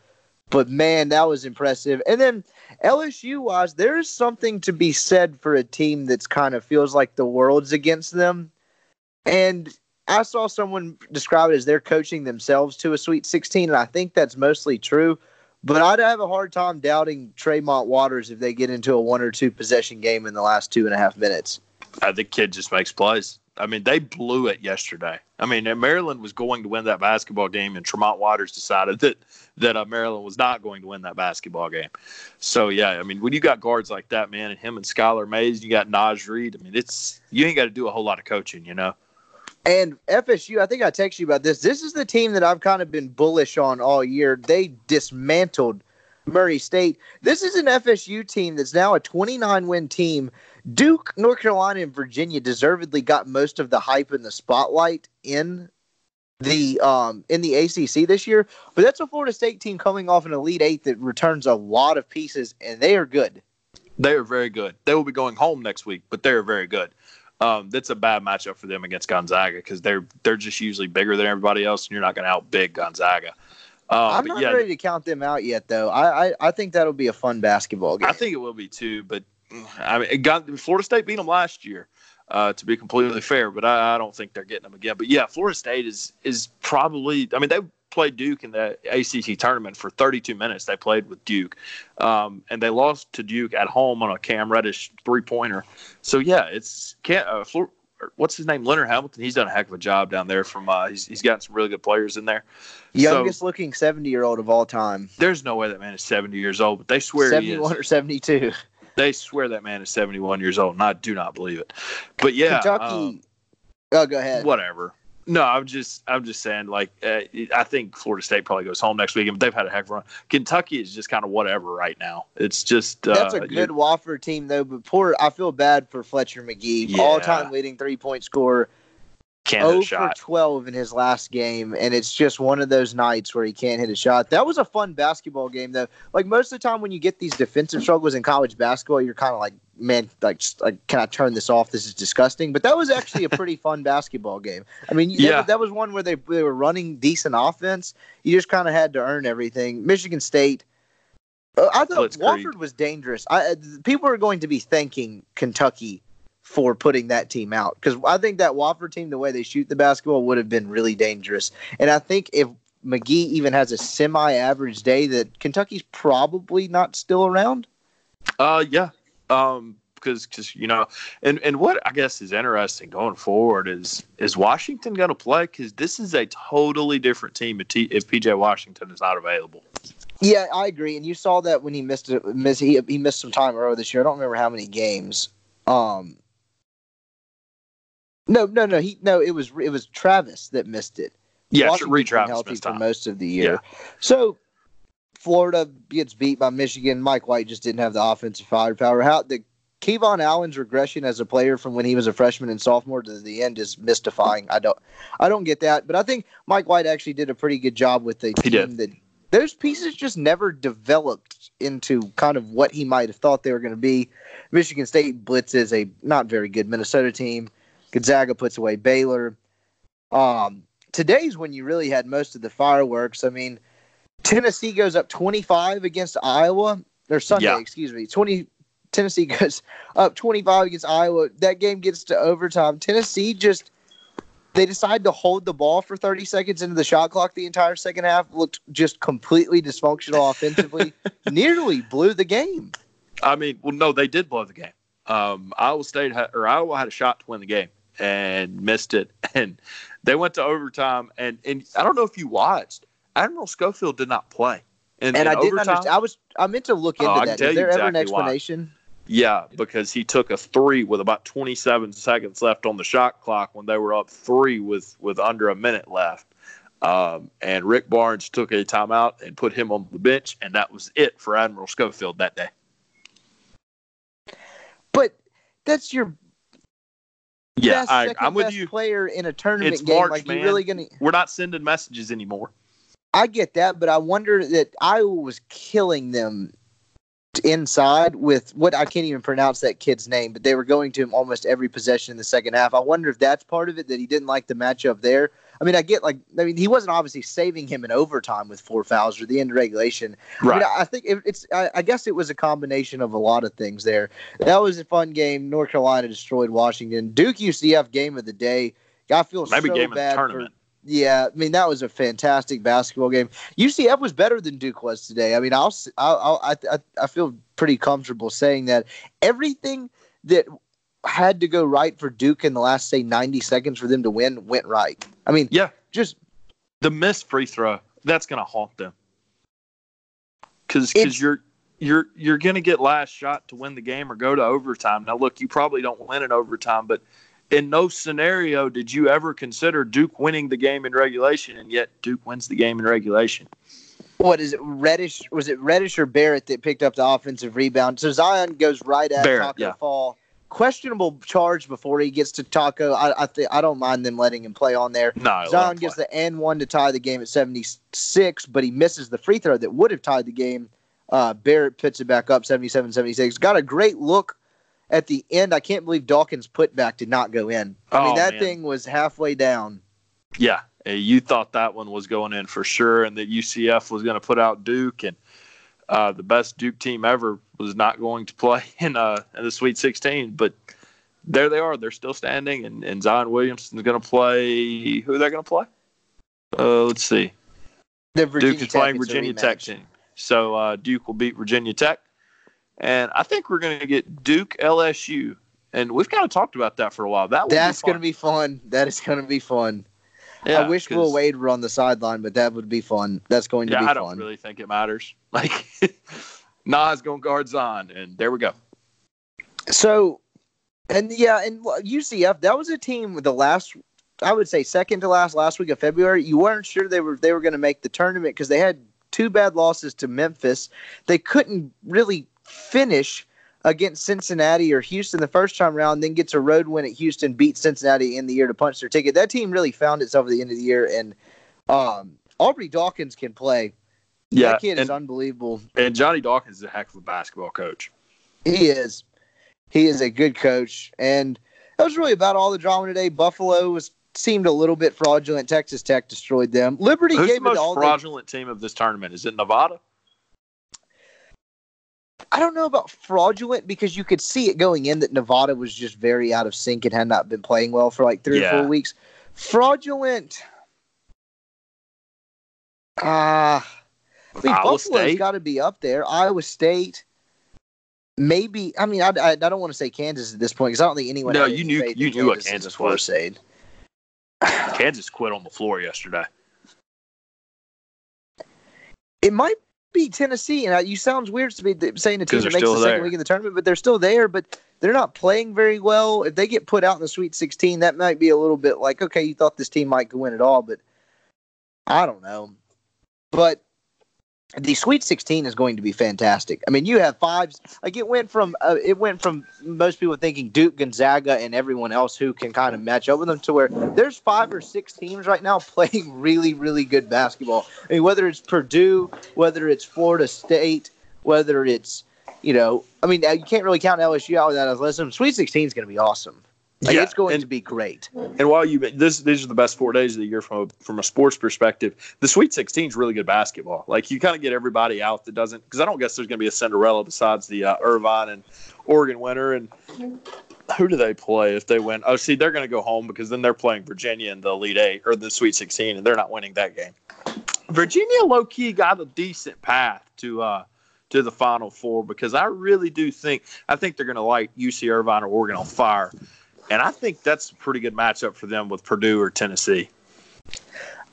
But, man, that was impressive. And then L S U-wise, there is something to be said for a team that's kind of feels like the world's against them. And I saw someone describe it as they're coaching themselves to a Sweet sixteen, and I think that's mostly true. But I'd have a hard time doubting Tremont Waters if they get into a one- or two-possession game in the last two and a half minutes. Uh, the kid just makes plays. I mean, they blew it yesterday. I mean, Maryland was going to win that basketball game, and Tremont Waters decided that that uh, Maryland was not going to win that basketball game. So, yeah, I mean, when you got guards like that, man, and him and Skylar Mays, you got Naj Reed. I mean, it's you ain't got to do a whole lot of coaching, you know. And F S U, I think I texted you about this. This is the team that I've kind of been bullish on all year. They dismantled Murray State. This is an F S U team that's now a twenty-nine win team. Duke, North Carolina, and Virginia deservedly got most of the hype and the spotlight in the um, in the A C C this year. But that's a Florida State team coming off an Elite Eight that returns a lot of pieces, and they are good. They are very good. They will be going home next week, but they are very good. Um, that's a bad matchup for them against Gonzaga because they're they're just usually bigger than everybody else, and you're not going to outbig Gonzaga. Um, I'm not yeah, ready to count them out yet, though. I, I, I think that'll be a fun basketball game. I think it will be, too, but I mean, it got, Florida State beat them last year, uh, to be completely fair, but I, I don't think they're getting them again. But, yeah, Florida State is is probably – I mean, they played Duke in the A C C tournament for thirty-two minutes. They played with Duke, um, and they lost to Duke at home on a Cam Reddish three-pointer. So, yeah, it's can't, uh, Flor- – what's his name? Leonard Hamilton. He's done a heck of a job down there. From uh, he's, he's gotten some really good players in there. Youngest-looking so, seventy-year-old of all time. There's no way that man is seventy years old, but they swear he is. seventy-one or seventy-two. They swear that man is seventy-one years old, and I do not believe it. But yeah, Kentucky. Um, oh, go ahead. Whatever. No, I'm just, I'm just saying. Like, uh, I think Florida State probably goes home next week, but they've had a heck of a run. Kentucky is just kind of whatever right now. It's just uh, that's a good Wofford team, though. But poor, I feel bad for Fletcher McGee, yeah. all-time leading three-point scorer. Can't shot. twelve in his last game, and it's just one of those nights where he can't hit a shot. That was a fun basketball game, though. Like, most of the time when you get these defensive struggles in college basketball, you're kind of like, man, like, like, can I turn this off? This is disgusting. But that was actually a pretty fun basketball game. I mean, yeah. that, that was one where they, they were running decent offense. You just kind of had to earn everything. Michigan State. Uh, I thought Wofford was dangerous. I, people are going to be thanking Kentucky for putting that team out, because I think that Wofford team, the way they shoot the basketball, would have been really dangerous. And I think if McGee even has a semi-average day, that Kentucky's probably not still around. Uh, yeah, um, because because you know, and, and what I guess is interesting going forward is is Washington going to play? Because this is a totally different team if, T, if P J Washington is not available. Yeah, I agree. And you saw that when he missed it, miss, he, he missed some time earlier this year. I don't remember how many games. Um, no, no, no. He no. It was it was Travis that missed it. Yeah, Reed Travis missed time for most of the year. Yeah. So Florida gets beat by Michigan. Mike White just didn't have the offensive firepower. How the Kevon Allen's regression as a player from when he was a freshman and sophomore to the end is mystifying. I don't, I don't get that. But I think Mike White actually did a pretty good job with the he team did. that. Those pieces just never developed into kind of what he might have thought they were going to be. Michigan State blitzes a not very good Minnesota team. Gonzaga puts away Baylor. Um, today's when you really had most of the fireworks. I mean, Tennessee goes up twenty-five against Iowa. Or Sunday, yeah. excuse me. twenty Tennessee goes up twenty-five against Iowa. That game gets to overtime. Tennessee just... They decided to hold the ball for thirty seconds into the shot clock the entire second half. Looked just completely dysfunctional offensively. Nearly blew the game. I mean, well, no, they did blow the game. Um, Iowa State had, or Iowa had a shot to win the game and missed it. And they went to overtime. And, and I don't know if you watched, Admiral Schofield did not play. And, and I didn't overtime, understand. I was I meant to look into oh, that. Is there exactly ever an explanation? Why. Yeah, because he took a three with about twenty-seven seconds left on the shot clock when they were up three with, with under a minute left. Um, and Rick Barnes took a timeout and put him on the bench, and that was it for Admiral Schofield that day. But that's your yeah, best, I, I'm with you. Player in a tournament it's game. March, like, man. You really gonna... We're not sending messages anymore. I get that, but I wonder that Iowa was killing them inside with what I can't even pronounce that kid's name, but they were going to him almost every possession in the second half. I wonder if that's part of it, that he didn't like the matchup there. I mean, I get like, I mean, he wasn't obviously saving him in overtime with four fouls or the end of regulation. Right. I, mean, I think it, it's, I, I guess it was a combination of a lot of things there. That was a fun game. North Carolina destroyed Washington. Duke U C F game of the day. I feel Maybe so game bad of the tournament. For, Yeah, I mean, that was a fantastic basketball game. U C F was better than Duke was today. I mean, I'll, I'll, I, I, I feel pretty comfortable saying that. Everything that had to go right for Duke in the last, say, ninety seconds for them to win went right. I mean, yeah, just the missed free throw, that's going to haunt them. Because you're you're you're going to get last shot to win the game or go to overtime. Now, look, you probably don't win in overtime, but – in no scenario did you ever consider Duke winning the game in regulation, and yet Duke wins the game in regulation. What is it, Reddish? Was it Reddish or Barrett that picked up the offensive rebound? So Zion goes right at Barrett, Taco yeah. Fall. Questionable charge before he gets to Taco. I I, th- I don't mind them letting him play on there. No, Zion gets the and one to tie the game at seventy-six, but he misses the free throw that would have tied the game. Uh, Barrett puts it back up, seventy-seven seventy-six. Got a great look. At the end, I can't believe Dawkins' putback did not go in. I oh, mean, that man. thing was halfway down. Yeah, you thought that one was going in for sure, and that U C F was going to put out Duke, and uh, the best Duke team ever was not going to play in, uh, in the Sweet sixteen. But there they are. They're still standing, and, and Zion Williamson's going to play. Who are they going to play? Uh, let's see. Duke is playing Virginia Tech team. So uh, Duke will beat Virginia Tech. And I think we're going to get Duke L S U. And we've kind of talked about that for a while. That That's going to be fun. That is going to be fun. Yeah, I wish Will Wade were on the sideline, but that would be fun. That's going to yeah, be I fun. I don't really think it matters. Like, Nas going to guard Zion, and there we go. So, and yeah, and U C F, that was a team with the last, I would say second to last, last week of February. You weren't sure they were they were going to make the tournament because they had two bad losses to Memphis. They couldn't really finish against Cincinnati or Houston the first time around, then gets a road win at Houston, beats Cincinnati in the year to punch their ticket. That team really found itself at the end of the year, and um, Aubrey Dawkins can play. Yeah, that kid and, is unbelievable. And Johnny Dawkins is a heck of a basketball coach. He is. He is a good coach. And that was really about all the drama today. Buffalo was seemed a little bit fraudulent. Texas Tech destroyed them. Liberty Who's gave the most it all fraudulent the- team of this tournament? Is it Nevada? I don't know about fraudulent because you could see it going in that Nevada was just very out of sync and had not been playing well for like three yeah. or four weeks. Fraudulent. Uh, I mean, Iowa Buffalo's got to be up there. Iowa State. Maybe. I mean, I, I, I don't want to say Kansas at this point because I don't think anyone. No, you knew, you knew what Kansas was. Kansas quit on the floor yesterday. It might beat Tennessee, and I, you sounds weird to be saying the team that makes the second week in the tournament, but they're still there, but they're not playing very well. If they get put out in the Sweet sixteen, that might be a little bit like, okay, you thought this team might win it all, but I don't know. But the Sweet sixteen is going to be fantastic. I mean, you have fives. Like it went from uh, it went from most people thinking Duke, Gonzaga, and everyone else who can kind of match up with them to where there's five or six teams right now playing really, really good basketball. I mean, whether it's Purdue, whether it's Florida State, whether it's, you know, I mean, you can't really count L S U out without athleticism. Sweet sixteen is going to be awesome. Like, yeah, it's going and, to be great. And while you this, these are the best four days of the year from a, from a sports perspective. The Sweet sixteen is really good basketball. Like you kind of get everybody out that doesn't, because I don't guess there's going to be a Cinderella besides the uh, Irvine and Oregon winner. And who do they play if they win? Oh, see, they're going to go home because then they're playing Virginia in the Elite Eight or the Sweet sixteen, and they're not winning that game. Virginia low key got a decent path to. Uh, to the Final Four, because I really do think – I think they're going to light U C Irvine or Oregon on fire. And I think that's a pretty good matchup for them with Purdue or Tennessee.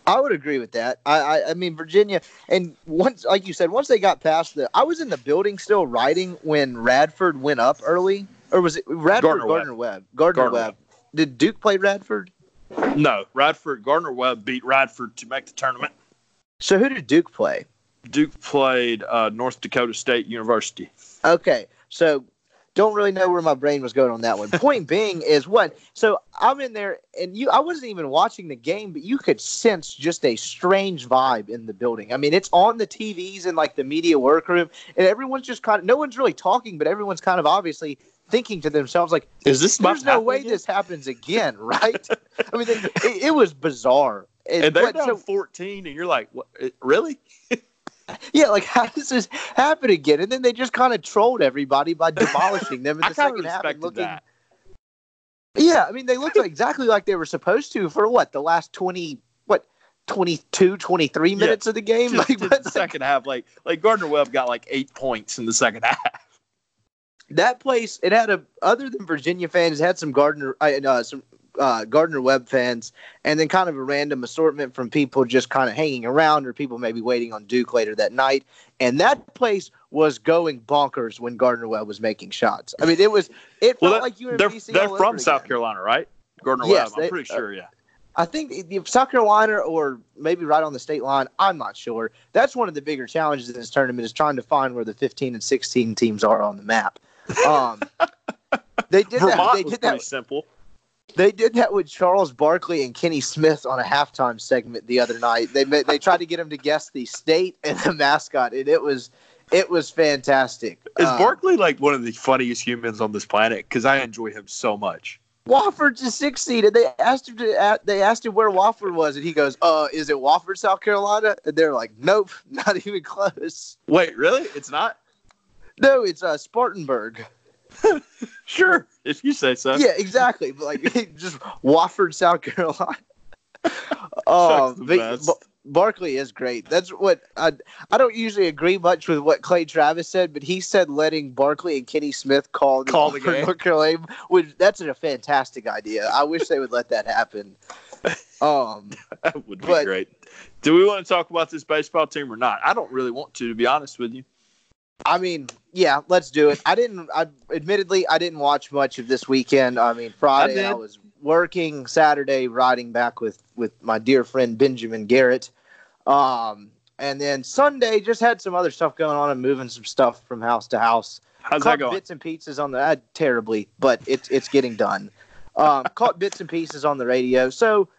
I would agree with that. I, I, I mean, Virginia – and once, like you said, once they got past the – I was in the building still writing when Radford went up early. Or was it – Radford Gardner-Webb. Gardner-Webb. Gardner-Webb. Did Duke play Radford? No. Radford – Gardner-Webb beat Radford to make the tournament. So who did Duke play? Duke played uh, North Dakota State University. Okay, so don't really know where my brain was going on that one. Point being is what? So I'm in there, and you. I wasn't even watching the game, but you could sense just a strange vibe in the building. I mean, it's on the T Vs and like the media workroom, and everyone's just kind of. No one's really talking, but everyone's kind of obviously thinking to themselves, like, "Is this? There's no way again? This happens again, right?" I mean, it, it was bizarre. And, and they're down so, fourteen, and you're like, "What? Really?" Yeah, like, how does this happen again? And then they just kind of trolled everybody by demolishing them in the I second half. And looking, that. Yeah, I mean, they looked like, exactly like they were supposed to for, what, the last twenty, what, twenty-two, twenty-three minutes yeah, of the game? Just, like, but the second like, half, like, like Gardner-Webb got like eight points in the second half. That place, it had a, other than Virginia fans, it had some Gardner, uh, no, some. Uh, Gardner-Webb fans, and then kind of a random assortment from people just kind of hanging around or people maybe waiting on Duke later that night. And that place was going bonkers when Gardner-Webb was making shots. I mean, it was – it well, felt that, like you and They're, they're from South again. Carolina, right? Gardner-Webb, yes, I'm they, pretty sure, yeah. I think South Carolina or maybe right on the state line, I'm not sure. That's one of the bigger challenges in this tournament is trying to find where the fifteen and sixteen teams are on the map. Um, they did Vermont that. They was did pretty that. simple. They did that with Charles Barkley and Kenny Smith on a halftime segment the other night. They they tried to get him to guess the state and the mascot, and it was it was fantastic. Is um, Barkley like one of the funniest humans on this planet? Because I enjoy him so much. Wofford's a six seed, and they asked him to they asked him where Wofford was, and he goes, "Uh, is it Wofford, South Carolina?" And they're like, "Nope, not even close." Wait, really? It's not? No, it's uh, Spartanburg. Sure, if you say so. Yeah, exactly. But like, just Wofford, South Carolina. Oh, uh, Barkley is great. That's what I. I don't usually agree much with what Clay Travis said, but he said letting Barkley and Kenny Smith call call the game. North Carolina, which, that's a fantastic idea. I wish they would let that happen. Um, that would be but, great. Do we want to talk about this baseball team or not? I don't really want to, to be honest with you. I mean, yeah, let's do it. I didn't, I admittedly, I didn't watch much of this weekend. I mean, Friday I, I was working, Saturday riding back with, with my dear friend Benjamin Garrett. Um, and then Sunday just had some other stuff going on and moving some stuff from house to house. How's caught that going? Bits and pieces on the, uh, terribly, but it's, it's getting done. Um, caught bits and pieces on the radio. So,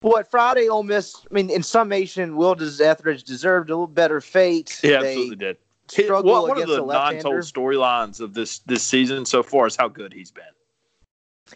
what, Friday, Ole Miss, I mean, in summation, Will Etheridge deserved a little better fate. He absolutely did. Well, one of the non-told storylines of this, this season so far is how good he's been.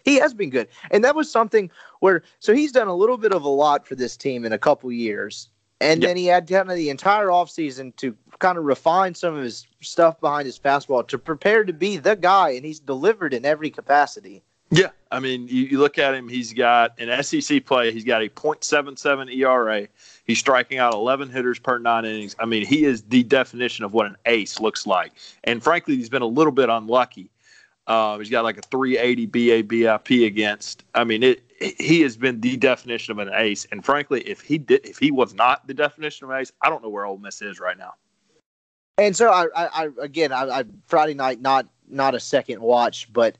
He has been good. And that was something where – so he's done a little bit of a lot for this team in a couple years. And yep. then he had kind of the entire offseason to kind of refine some of his stuff behind his fastball to prepare to be the guy, and he's delivered in every capacity. Yeah. I mean, you, you look at him, he's got an S E C play. He's got a point seven seven E R A. He's striking out eleven hitters per nine innings. I mean, he is the definition of what an ace looks like. And frankly, he's been a little bit unlucky. Uh, he's got like a three eighty B A B I P against. I mean, it, it, he has been the definition of an ace. And frankly, if he did, if he was not the definition of an ace, I don't know where Ole Miss is right now. And so I, I, I again, I, I Friday night, not not a second watch, but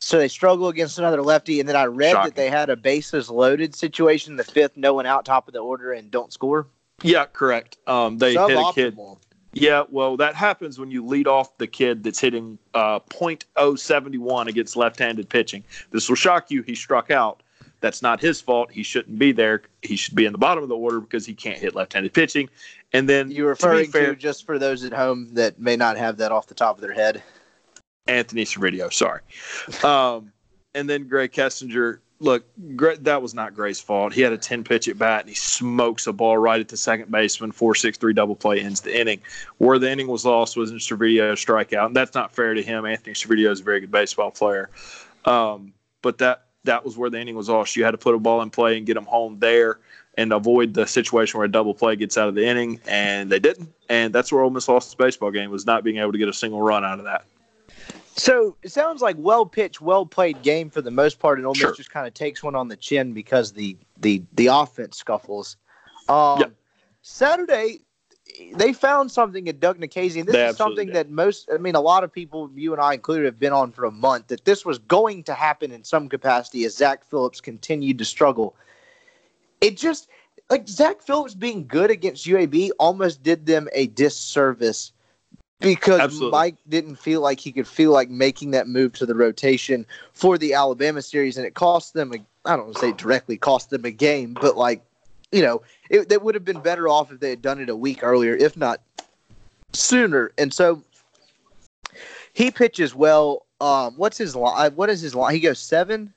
so they struggle against another lefty, and then I read Shocking. that they had a bases loaded situation in the fifth, no one out, top of the order, and don't score. Yeah, correct. Um, they Sub hit a kid. Optimal. Yeah, well, that happens when you lead off the kid that's hitting uh, point oh seven one against left-handed pitching. This will shock you. He struck out. That's not his fault. He shouldn't be there. He should be in the bottom of the order because he can't hit left-handed pitching. And then you're referring to, fair, to just for those at home that may not have that off the top of their head. Anthony Servideo, sorry. Um, and then Greg Kessinger. Look, that was not Gray's fault. He had a ten-pitch at bat, and he smokes a ball right at the second baseman. four six three double play ends the inning. Where the inning was lost was in Servidio's strikeout, and that's not fair to him. Anthony Servideo is a very good baseball player. Um, but that that was where the inning was lost. You had to put a ball in play and get them home there and avoid the situation where a double play gets out of the inning, and they didn't. And that's where Ole Miss lost the baseball game, was not being able to get a single run out of that. So it sounds like well-pitched, well-played game for the most part, and Ole Miss sure. just kind of takes one on the chin because the the, the offense scuffles. Um, yep. Saturday, they found something at Doug Nikhazy, and this they is something did. that most – I mean, a lot of people, you and I included, have been on for a month, that this was going to happen in some capacity as Zach Phillips continued to struggle. It just – like Zach Phillips being good against U A B almost did them a disservice. Because Absolutely. Mike didn't feel like he could feel like making that move to the rotation for the Alabama series, and it cost them, a, I don't want to say directly cost them a game, but like, you know, it, they would have been better off if they had done it a week earlier, if not sooner. And so he pitches well. Um, what's his line? What is his line? He goes seven?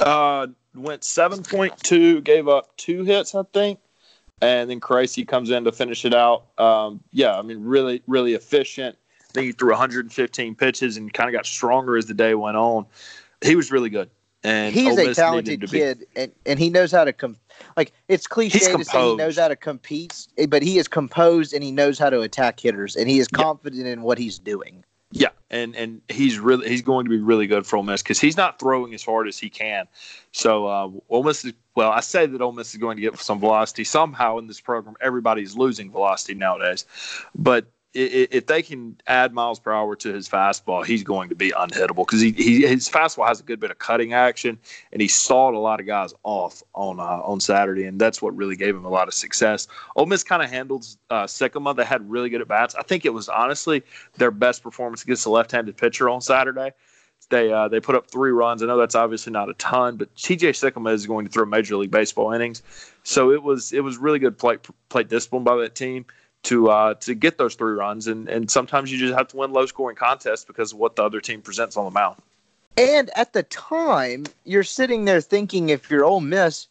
Uh, went seven point two, gave up two hits, I think. And then Krejci comes in to finish it out. Um, yeah, I mean, really, really efficient. I think he threw one hundred fifteen pitches and kind of got stronger as the day went on. He was really good. And he's a talented kid, and, and he knows how to com- – like, it's cliche to say he knows how to compete, but he is composed and he knows how to attack hitters, and he is confident yeah. in what he's doing. Yeah, and and he's really he's going to be really good for Ole Miss because he's not throwing as hard as he can. So uh, Ole Miss is, well, I say that Ole Miss is going to get some velocity somehow in this program. Everybody's losing velocity nowadays, but if they can add miles per hour to his fastball, he's going to be unhittable because he, he his fastball has a good bit of cutting action, and he sawed a lot of guys off on uh, on Saturday, and that's what really gave him a lot of success. Ole Miss kind of handled uh, Sycamore. They had really good at bats. I think it was honestly their best performance against a left-handed pitcher on Saturday. They uh, they put up three runs. I know that's obviously not a ton, but T J Sycamore is going to throw Major League Baseball innings, so it was it was really good plate plate discipline by that team. To uh, to get those three runs, and, and sometimes you just have to win low-scoring contests because of what the other team presents on the mound. And at the time, you're sitting there thinking, if you're Ole Miss,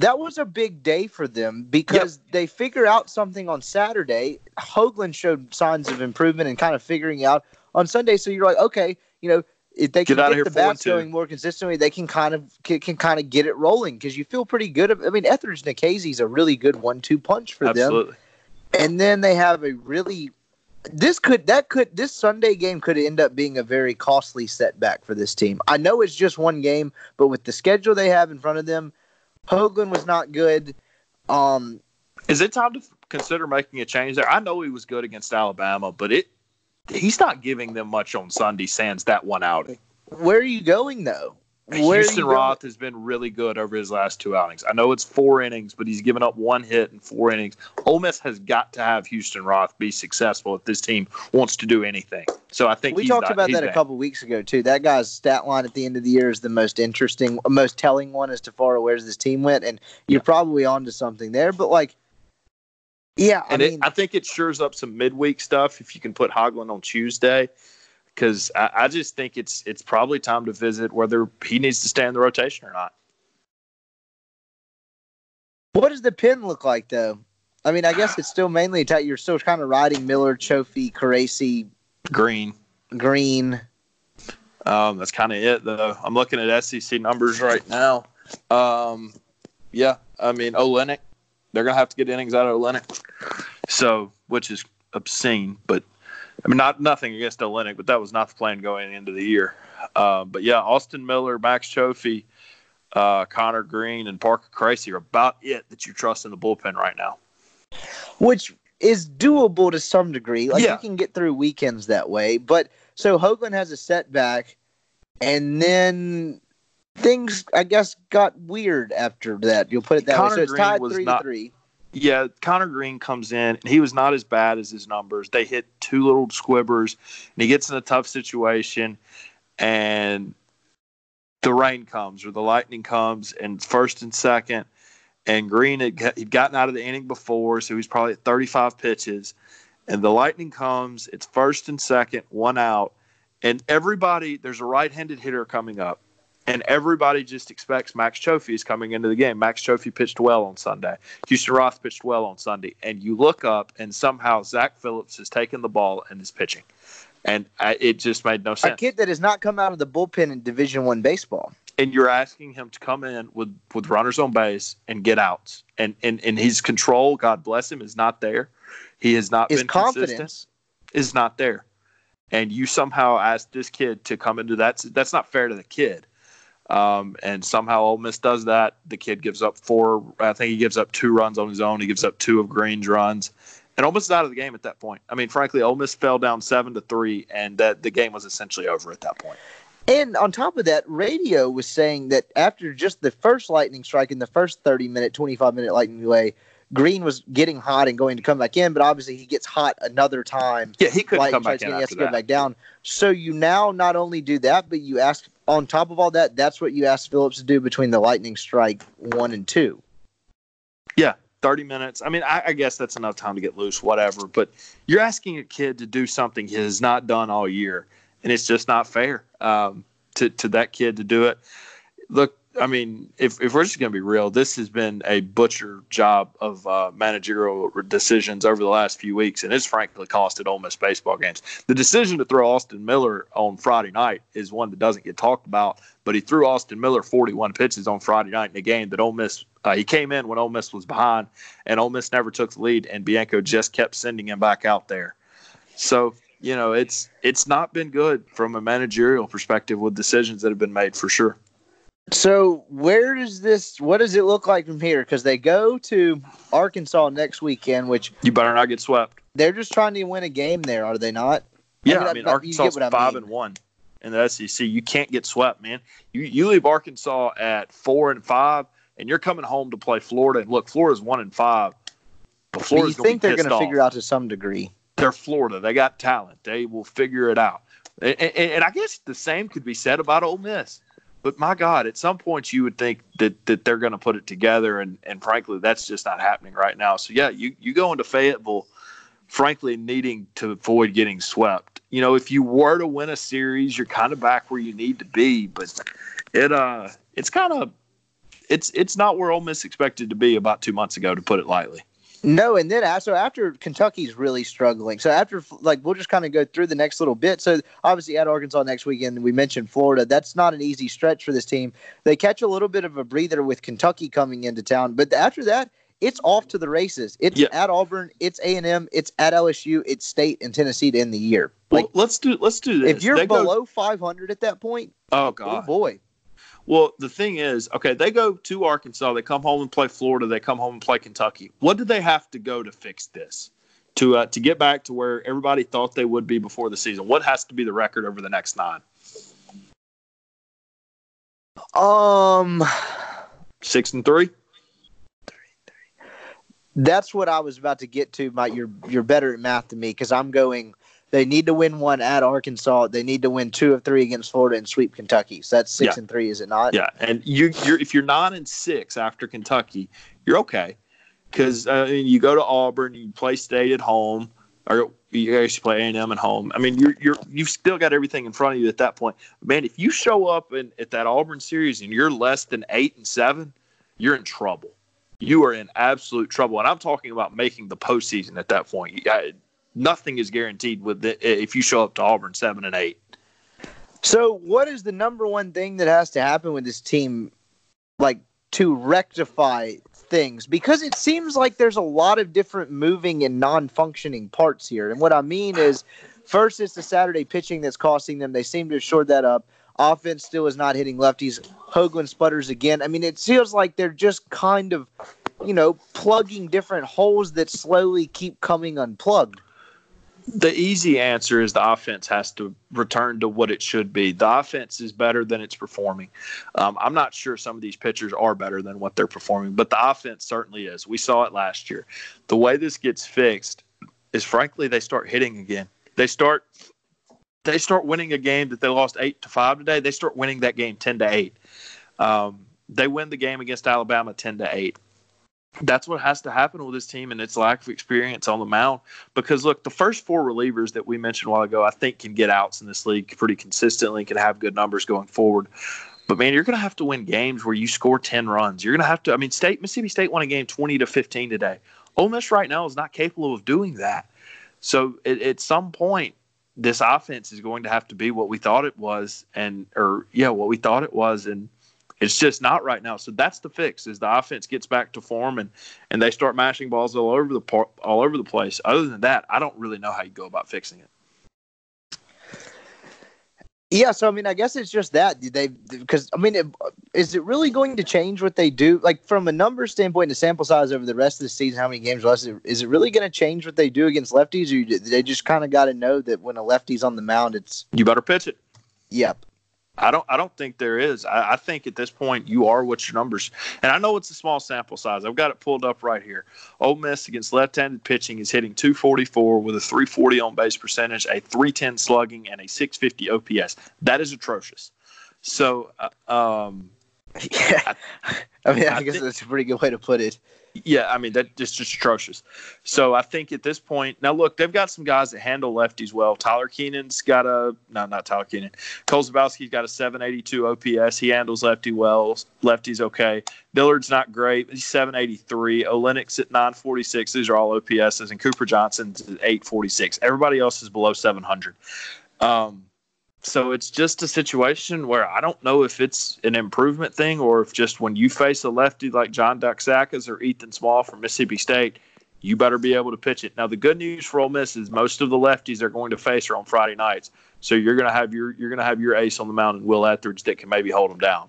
that was a big day for them because yep. they figure out something on Saturday. Hoagland showed signs of improvement and kind of figuring out on Sunday. So you're like, okay, you know, if they can get, get the bats going more consistently, they can kind of can, can kind of get it rolling because you feel pretty good. I mean, Etheridge Nikhazy is a really good one-two punch for Absolutely. them. Absolutely. And then they have a really this could that could this Sunday game could end up being a very costly setback for this team. I know it's just one game, but with the schedule they have in front of them, Hoagland was not good. Um, Is it time to consider making a change there? I know he was good against Alabama, but it he's not giving them much on Sunday. Sans that one outing. Where are you going though? Where Houston Roth has been really good over his last two outings. I know it's four innings, but he's given up one hit in four innings. Ole Miss has got to have Houston Roth be successful if this team wants to do anything. So I think we he's talked not, about he's that bad. a couple weeks ago too. That guy's stat line at the end of the year is the most interesting, most telling one as to far as where this team went, and you're yeah. probably onto something there. But like, yeah, and I mean, it, I think it shores up some midweek stuff if you can put Hoagland on Tuesday. Because I, I just think it's it's probably time to visit whether he needs to stay in the rotation or not. What does the pen look like, though? I mean, I guess it's still mainly – you're still kind of riding Miller, Chofi, Krejci. Green. Green. Um, that's kind of it, though. I'm looking at S E C numbers right now. Um, yeah, I mean, Olenek. They're going to have to get innings out of Olenek. So, which is obscene, but – I mean, not nothing against Olenek, but that was not the plan going into the year. Uh, but, yeah, Austin Miller, Max Chofi, uh, Connor Green, and Parker Krejci are about it that you trust in the bullpen right now. Which is doable to some degree. Like yeah. you can get through weekends that way. But so Hoagland has a setback, and then things, I guess, got weird after that. You'll put it that Connor way. So it's Green tied was three not, to three. Yeah, Connor Green comes in, and he was not as bad as his numbers. They hit two little squibbers, and he gets in a tough situation, and the rain comes or the lightning comes, and first and second. And Green had he'd gotten out of the inning before, so he's probably at thirty-five pitches. And the lightning comes. It's first and second, one out. And everybody, there's a right-handed hitter coming up. And everybody just expects Max Chofee is coming into the game. Max Chofee pitched well on Sunday. Houston Roth pitched well on Sunday. And you look up, and somehow Zach Phillips has taken the ball and is pitching. And I, it just made no sense. A kid that has not come out of the bullpen in Division One baseball. And you're asking him to come in with, with runners on base and get outs. And, and and his control, God bless him, is not there. He has not his been confidence. consistent. Is not there. And you somehow ask this kid to come into that. That's not fair to the kid. Um, and somehow Ole Miss does that. The kid gives up four. I think he gives up two runs on his own. He gives up two of Green's runs. And Ole Miss is out of the game at that point. I mean, frankly, Ole Miss fell down seven to three, and that the game was essentially over at that point. And on top of that, radio was saying that after just the first lightning strike in the first thirty-minute, twenty-five-minute lightning delay, Green was getting hot and going to come back in, but obviously he gets hot another time. Yeah, he couldn't come back in after that. He has to go back down. So you now not only do that, but you ask, on top of all that, that's what you asked Phillips to do between the lightning strike one and two. Yeah, thirty minutes. I mean, I, I guess that's enough time to get loose, whatever. But you're asking a kid to do something he has not done all year. And it's just not fair um, to, to that kid to do it. Look, I mean, if, if we're just going to be real, this has been a butcher job of uh, managerial decisions over the last few weeks, and it's frankly costed Ole Miss baseball games. The decision to throw Austin Miller on Friday night is one that doesn't get talked about, but he threw Austin Miller forty-one pitches on Friday night in a game that Ole Miss uh, – he came in when Ole Miss was behind, and Ole Miss never took the lead, and Bianco just kept sending him back out there. So – You know, it's it's not been good from a managerial perspective with decisions that have been made for sure. So where does this – what does it look like from here? Because they go to Arkansas next weekend, which – You better not get swept. They're just trying to win a game there, are they not? Yeah, I mean, I mean Arkansas is five and one in the S E C. You can't get swept, man. You you leave Arkansas at four and five, and you're coming home to play Florida. And look, Florida's one and five. But Florida's going to be pissed off. You think they're going to figure out to some degree. They're Florida. They got talent. They will figure it out. And, and, and I guess the same could be said about Ole Miss. But, my God, at some point you would think that, that they're going to put it together, and, and, frankly, that's just not happening right now. So, yeah, you, you go into Fayetteville, frankly, needing to avoid getting swept. You know, if you were to win a series, you're kind of back where you need to be. But it uh, it's kind of it's, – it's not where Ole Miss expected to be about two months ago, to put it lightly. No, and then so after Kentucky's really struggling. So after, like, we'll just kind of go through the next little bit. So obviously at Arkansas next weekend, we mentioned Florida. That's not an easy stretch for this team. They catch a little bit of a breather with Kentucky coming into town. But after that, it's off to the races. It's yeah. at Auburn. It's A and M. It's at L S U. It's State and Tennessee to end the year. Like, well, let's do let's do this. If you're they below go, five hundred at that point, oh, God. Oh, boy. Well, the thing is, okay, they go to Arkansas. They come home and play Florida. They come home and play Kentucky. What do they have to go to fix this, to uh, to get back to where everybody thought they would be before the season? What has to be the record over the next nine? Um, six and three? Three, three. That's what I was about to get to, Mike. You're, you're better at math than me because I'm going – They need to win one at Arkansas. They need to win two of three against Florida and sweep Kentucky. So that's six yeah. and three, is it not? Yeah, and you, you're, if you're nine and six after Kentucky, you're okay because uh, you go to Auburn, you play State at home, or you actually play A and M at home. I mean, you're you're you've still got everything in front of you at that point. Man, if you show up in, at that Auburn series and you're less than eight and seven, you're in trouble. You are in absolute trouble, and I'm talking about making the postseason at that point. You got. Nothing is guaranteed with the, if you show up to Auburn seven and eight. So, what is the number one thing that has to happen with this team, like to rectify things? Because it seems like there's a lot of different moving and non-functioning parts here. And what I mean is, first, it's the Saturday pitching that's costing them. They seem to have shored that up. Offense still is not hitting lefties. Hoagland sputters again. I mean, it feels like they're just kind of you know, plugging different holes that slowly keep coming unplugged? The easy answer is the offense has to return to what it should be. The offense is better than it's performing. Um, I'm not sure some of these pitchers are better than what they're performing, but the offense certainly is. We saw it last year. The way this gets fixed is, frankly, they start hitting again. They start they start winning a game that they lost eight to five today. They start winning that game ten to eight. Um, they win the game against Alabama ten to eight. That's what has to happen with this team and its lack of experience on the mound. Because, look, the first four relievers that we mentioned a while ago, I think, can get outs in this league pretty consistently, can have good numbers going forward. But, man, you're going to have to win games where you score ten runs. You're going to have to – I mean, State Mississippi State won a game twenty to fifteen today. Ole Miss right now is not capable of doing that. So, it, at some point, this offense is going to have to be what we thought it was and – or, yeah, what we thought it was and – it's just not right now. So that's the fix: is the offense gets back to form and, and they start mashing balls all over the par- all over the place. Other than that, I don't really know how you go about fixing it. Yeah, so I mean, I guess it's just that they because I mean, it, is it really going to change what they do? Like from a number standpoint, and the sample size over the rest of the season, how many games left? Is it really going to change what they do against lefties? Or they just kind of got to know that when a lefty's on the mound, it's you better pitch it. Yep. I don't I don't think there is. I, I think at this point you are what your numbers. And I know it's a small sample size. I've got it pulled up right here. Ole Miss against left-handed pitching is hitting two forty-four with a three forty on-base percentage, a three ten slugging, and a six fifty O P S. That is atrocious. So, uh, um, yeah. I, I mean, I, I guess think, that's a pretty good way to put it. Yeah, I mean, that's just atrocious. So I think at this point, now look, they've got some guys that handle lefties well. Tyler Keenan's got a, no, not Tyler Keenan. Cole Zabowski's got a seven eighty-two O P S. He handles lefty well. Lefty's okay. Dillard's not great. He's seven eighty-three. Olenik's at nine forty-six. These are all O P S's. And Cooper Johnson's at eight forty-six. Everybody else is below seven hundred. Um, so it's just a situation where I don't know if it's an improvement thing or if just when you face a lefty like John Doxakis or Ethan Small from Mississippi State, you better be able to pitch it. Now, the good news for Ole Miss is most of the lefties they're going to face are on Friday nights. So you're going to have your you're going to have your ace on the mound and Will Etheridge that can maybe hold them down.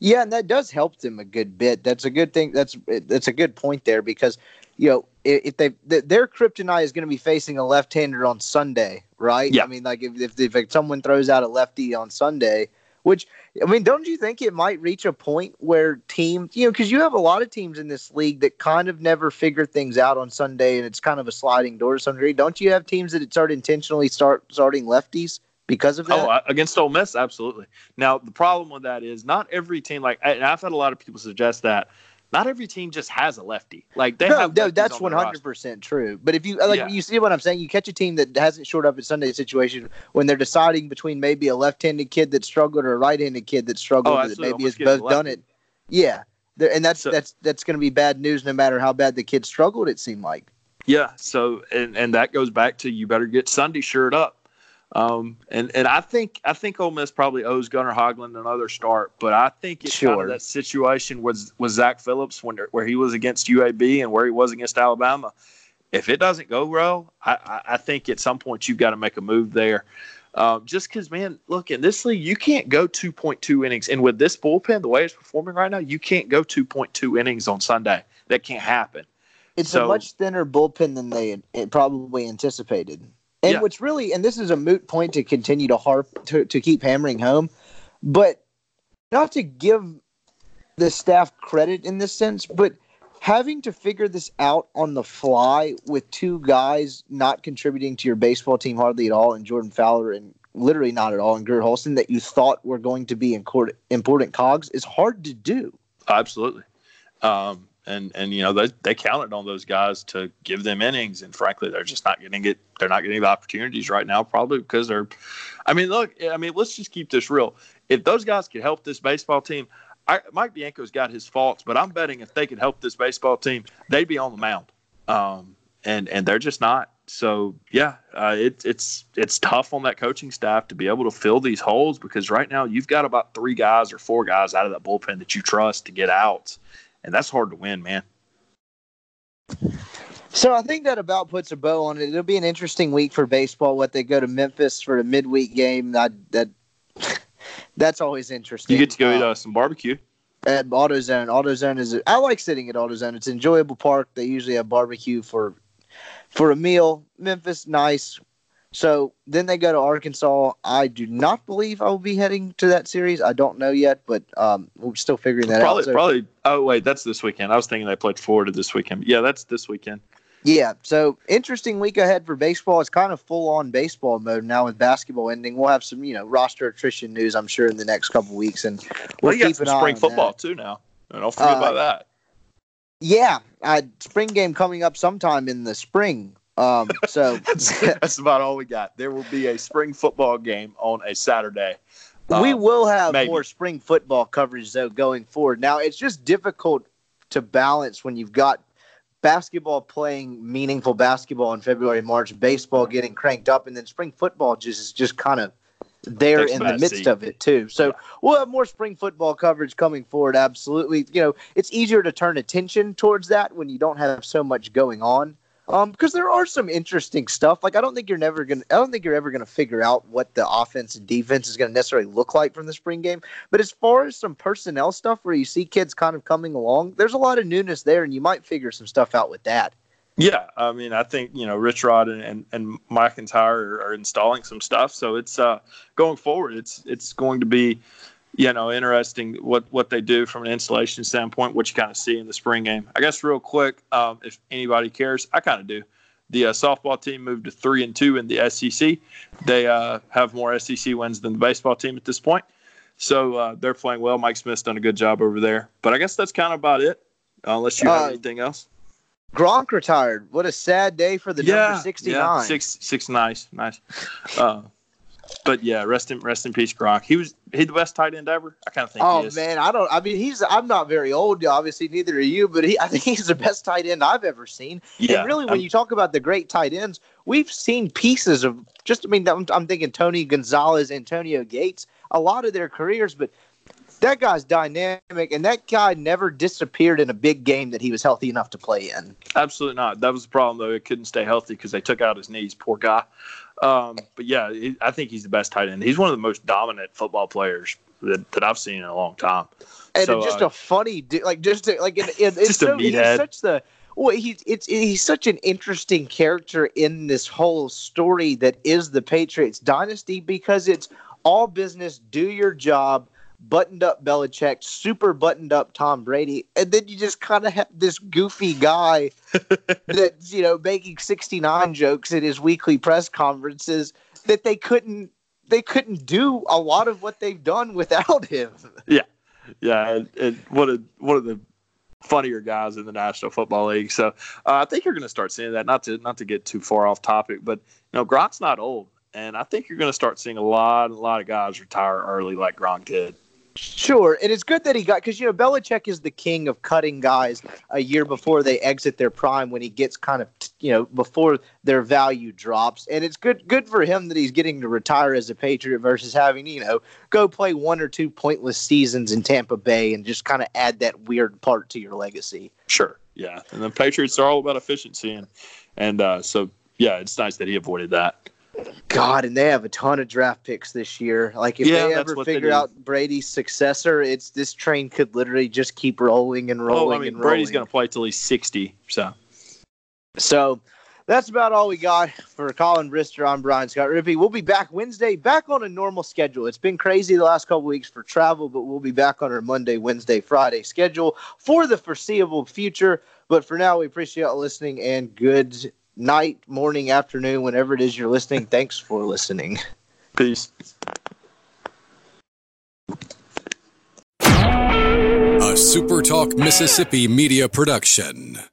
Yeah, and that does help them a good bit. That's a good thing. That's that's a good point there because, you know, if they their kryptonite is going to be facing a left-hander on Sunday, right? Yeah. I mean, like if, if if someone throws out a lefty on Sunday, which I mean, don't you think it might reach a point where teams, you know, because you have a lot of teams in this league that kind of never figure things out on Sunday, and it's kind of a sliding door to some degree. Don't you have teams that start intentionally start starting lefties? Because of that? Oh, against Ole Miss, absolutely. Now, the problem with that is not every team, like, and I've had a lot of people suggest that, not every team just has a lefty. Like, they no, have no, that's one hundred percent true. But if you, like, yeah. you see what I'm saying, you catch a team that hasn't shored up its Sunday situation when they're deciding between maybe a left-handed kid that struggled or a right-handed kid that struggled oh, that maybe has both done it. Yeah. And that's, so, that's, that's going to be bad news no matter how bad the kid struggled, it seemed like. Yeah. So, and, and that goes back to you better get Sunday shored up. Um, and, and I think I think Ole Miss probably owes Gunnar Hoagland another start, but I think it's sure. kind of that situation was was Zach Phillips when where he was against U A B and where he was against Alabama. If it doesn't go well, I, I think at some point you've got to make a move there. Um, just because, man, look, in this league, you can't go two point two innings. And with this bullpen, the way it's performing right now, you can't go two point two innings on Sunday. That can't happen. It's so, a much thinner bullpen than they it probably anticipated. And yeah. what's really, and this is a moot point to continue to harp, to, to keep hammering home, but not to give the staff credit in this sense, but having to figure this out on the fly with two guys not contributing to your baseball team hardly at all, and Jordan Fowler and literally not at all, and Gert Holston that you thought were going to be important cogs is hard to do. Absolutely. Um, And, and you know, they, they counted on those guys to give them innings. And, frankly, they're just not getting it. They're not getting the opportunities right now probably because they're – I mean, look, I mean, let's just keep this real. If those guys could help this baseball team I, – Mike Bianco's got his faults, but I'm betting if they could help this baseball team, they'd be on the mound. Um, and, and they're just not. So, yeah, uh, it, it's it's tough on that coaching staff to be able to fill these holes because right now you've got about three guys or four guys out of that bullpen that you trust to get outs. And that's hard to win, man. So I think that about puts a bow on it. It'll be an interesting week for baseball. What they go to Memphis for the midweek game, that that that's always interesting. You get to go um, eat uh, some barbecue. at AutoZone. AutoZone is I like sitting at AutoZone. It's an enjoyable park. They usually have barbecue for for a meal. Memphis, nice. So then they go to Arkansas. I do not believe I will be heading to that series. I don't know yet, but um, we're still figuring that probably, out. So, probably. Oh, wait, that's this weekend. I was thinking they played Florida this weekend. Yeah, that's this weekend. Yeah, so interesting week ahead for baseball. It's kind of full-on baseball mode now with basketball ending. We'll have some, you know, roster attrition news, I'm sure, in the next couple of weeks. And we'll, well you keep got some an spring eye on football that. Too now. And don't forget uh, about that. Yeah, uh, spring game coming up sometime in the spring. Um, so that's, that's about all we got. There will be a spring football game on a Saturday. Um, we will have maybe. more spring football coverage though going forward. Now it's just difficult to balance when you've got basketball playing meaningful basketball in February, March, baseball getting cranked up, and then spring football just is just kind of there in the midst of it too. So we'll have more spring football coverage coming forward. Absolutely. You know, it's easier to turn attention towards that when you don't have so much going on. Um, because there are some interesting stuff. Like I don't think you're never gonna. I don't think you're ever gonna figure out what the offense and defense is gonna necessarily look like from the spring game. But as far as some personnel stuff, where you see kids kind of coming along, there's a lot of newness there, and you might figure some stuff out with that. Yeah, I mean, I think you know, Rich Rod and and, and McIntyre are, are installing some stuff. So it's uh, going forward. It's it's going to be, you know, interesting what, what they do from an installation standpoint, what you kind of see in the spring game. I guess real quick, um, if anybody cares, I kind of do. The uh, softball team moved to three and two in the S E C. They uh, have more S E C wins than the baseball team at this point. So uh, they're playing well. Mike Smith's done a good job over there. But I guess that's kind of about it, uh, unless you uh, have anything else. Gronk retired. What a sad day for the yeah, number sixty-nine. Yeah, six, six, nice, nice. Uh, But yeah, rest in rest in peace, Gronk. He was he the best tight end ever. I kind of think. Oh he is. man, I don't. I mean, he's. I'm not very old, obviously. Neither are you. But he, I think he's the best tight end I've ever seen. Yeah. And really, when I'm, you talk about the great tight ends, we've seen pieces of just. I mean, I'm, I'm thinking Tony Gonzalez, Antonio Gates, a lot of their careers. But that guy's dynamic, and that guy never disappeared in a big game that he was healthy enough to play in. Absolutely not. That was the problem, though. He couldn't stay healthy because they took out his knees. Poor guy. Um, but, yeah, he, I think he's the best tight end. He's one of the most dominant football players that, that I've seen in a long time. And so, just uh, a funny dude. Like, just a, like it, it, just it's so, a meathead. He's such the – well, he, it's, he's such an interesting character in this whole story that is the Patriots dynasty because it's all business, do your job, buttoned-up Belichick, super buttoned-up Tom Brady, and then you just kind of have this goofy guy that's, you know, making sixty-nine jokes at his weekly press conferences that they couldn't they couldn't do a lot of what they've done without him. Yeah, yeah, and, and one of one of the funnier guys in the National Football League. So uh, I think you're going to start seeing that. Not to not to get too far off topic, but you know, Gronk's not old, and I think you're going to start seeing a lot a lot of guys retire early like Gronk did. Sure, and it's good that he got because you know Belichick is the king of cutting guys a year before they exit their prime when he gets kind of you know before their value drops, and it's good good for him that he's getting to retire as a Patriot versus having you know go play one or two pointless seasons in Tampa Bay and just kind of add that weird part to your legacy. Sure, yeah, and the Patriots are all about efficiency, and and uh, so yeah, it's nice that he avoided that. God, and they have a ton of draft picks this year. Like, if yeah, they ever figure they out Brady's successor, it's this train could literally just keep rolling and rolling. Oh, I mean, and rolling. Brady's going to play till he's sixty. So, so that's about all we got for Colin Brister. I'm Brian Scott Rippey. We'll be back Wednesday, back on a normal schedule. It's been crazy the last couple weeks for travel, but we'll be back on our Monday, Wednesday, Friday schedule for the foreseeable future. But for now, we appreciate you listening and good night, morning, afternoon, whenever it is you're listening. Thanks for listening. Peace. A SuperTalk Mississippi media production.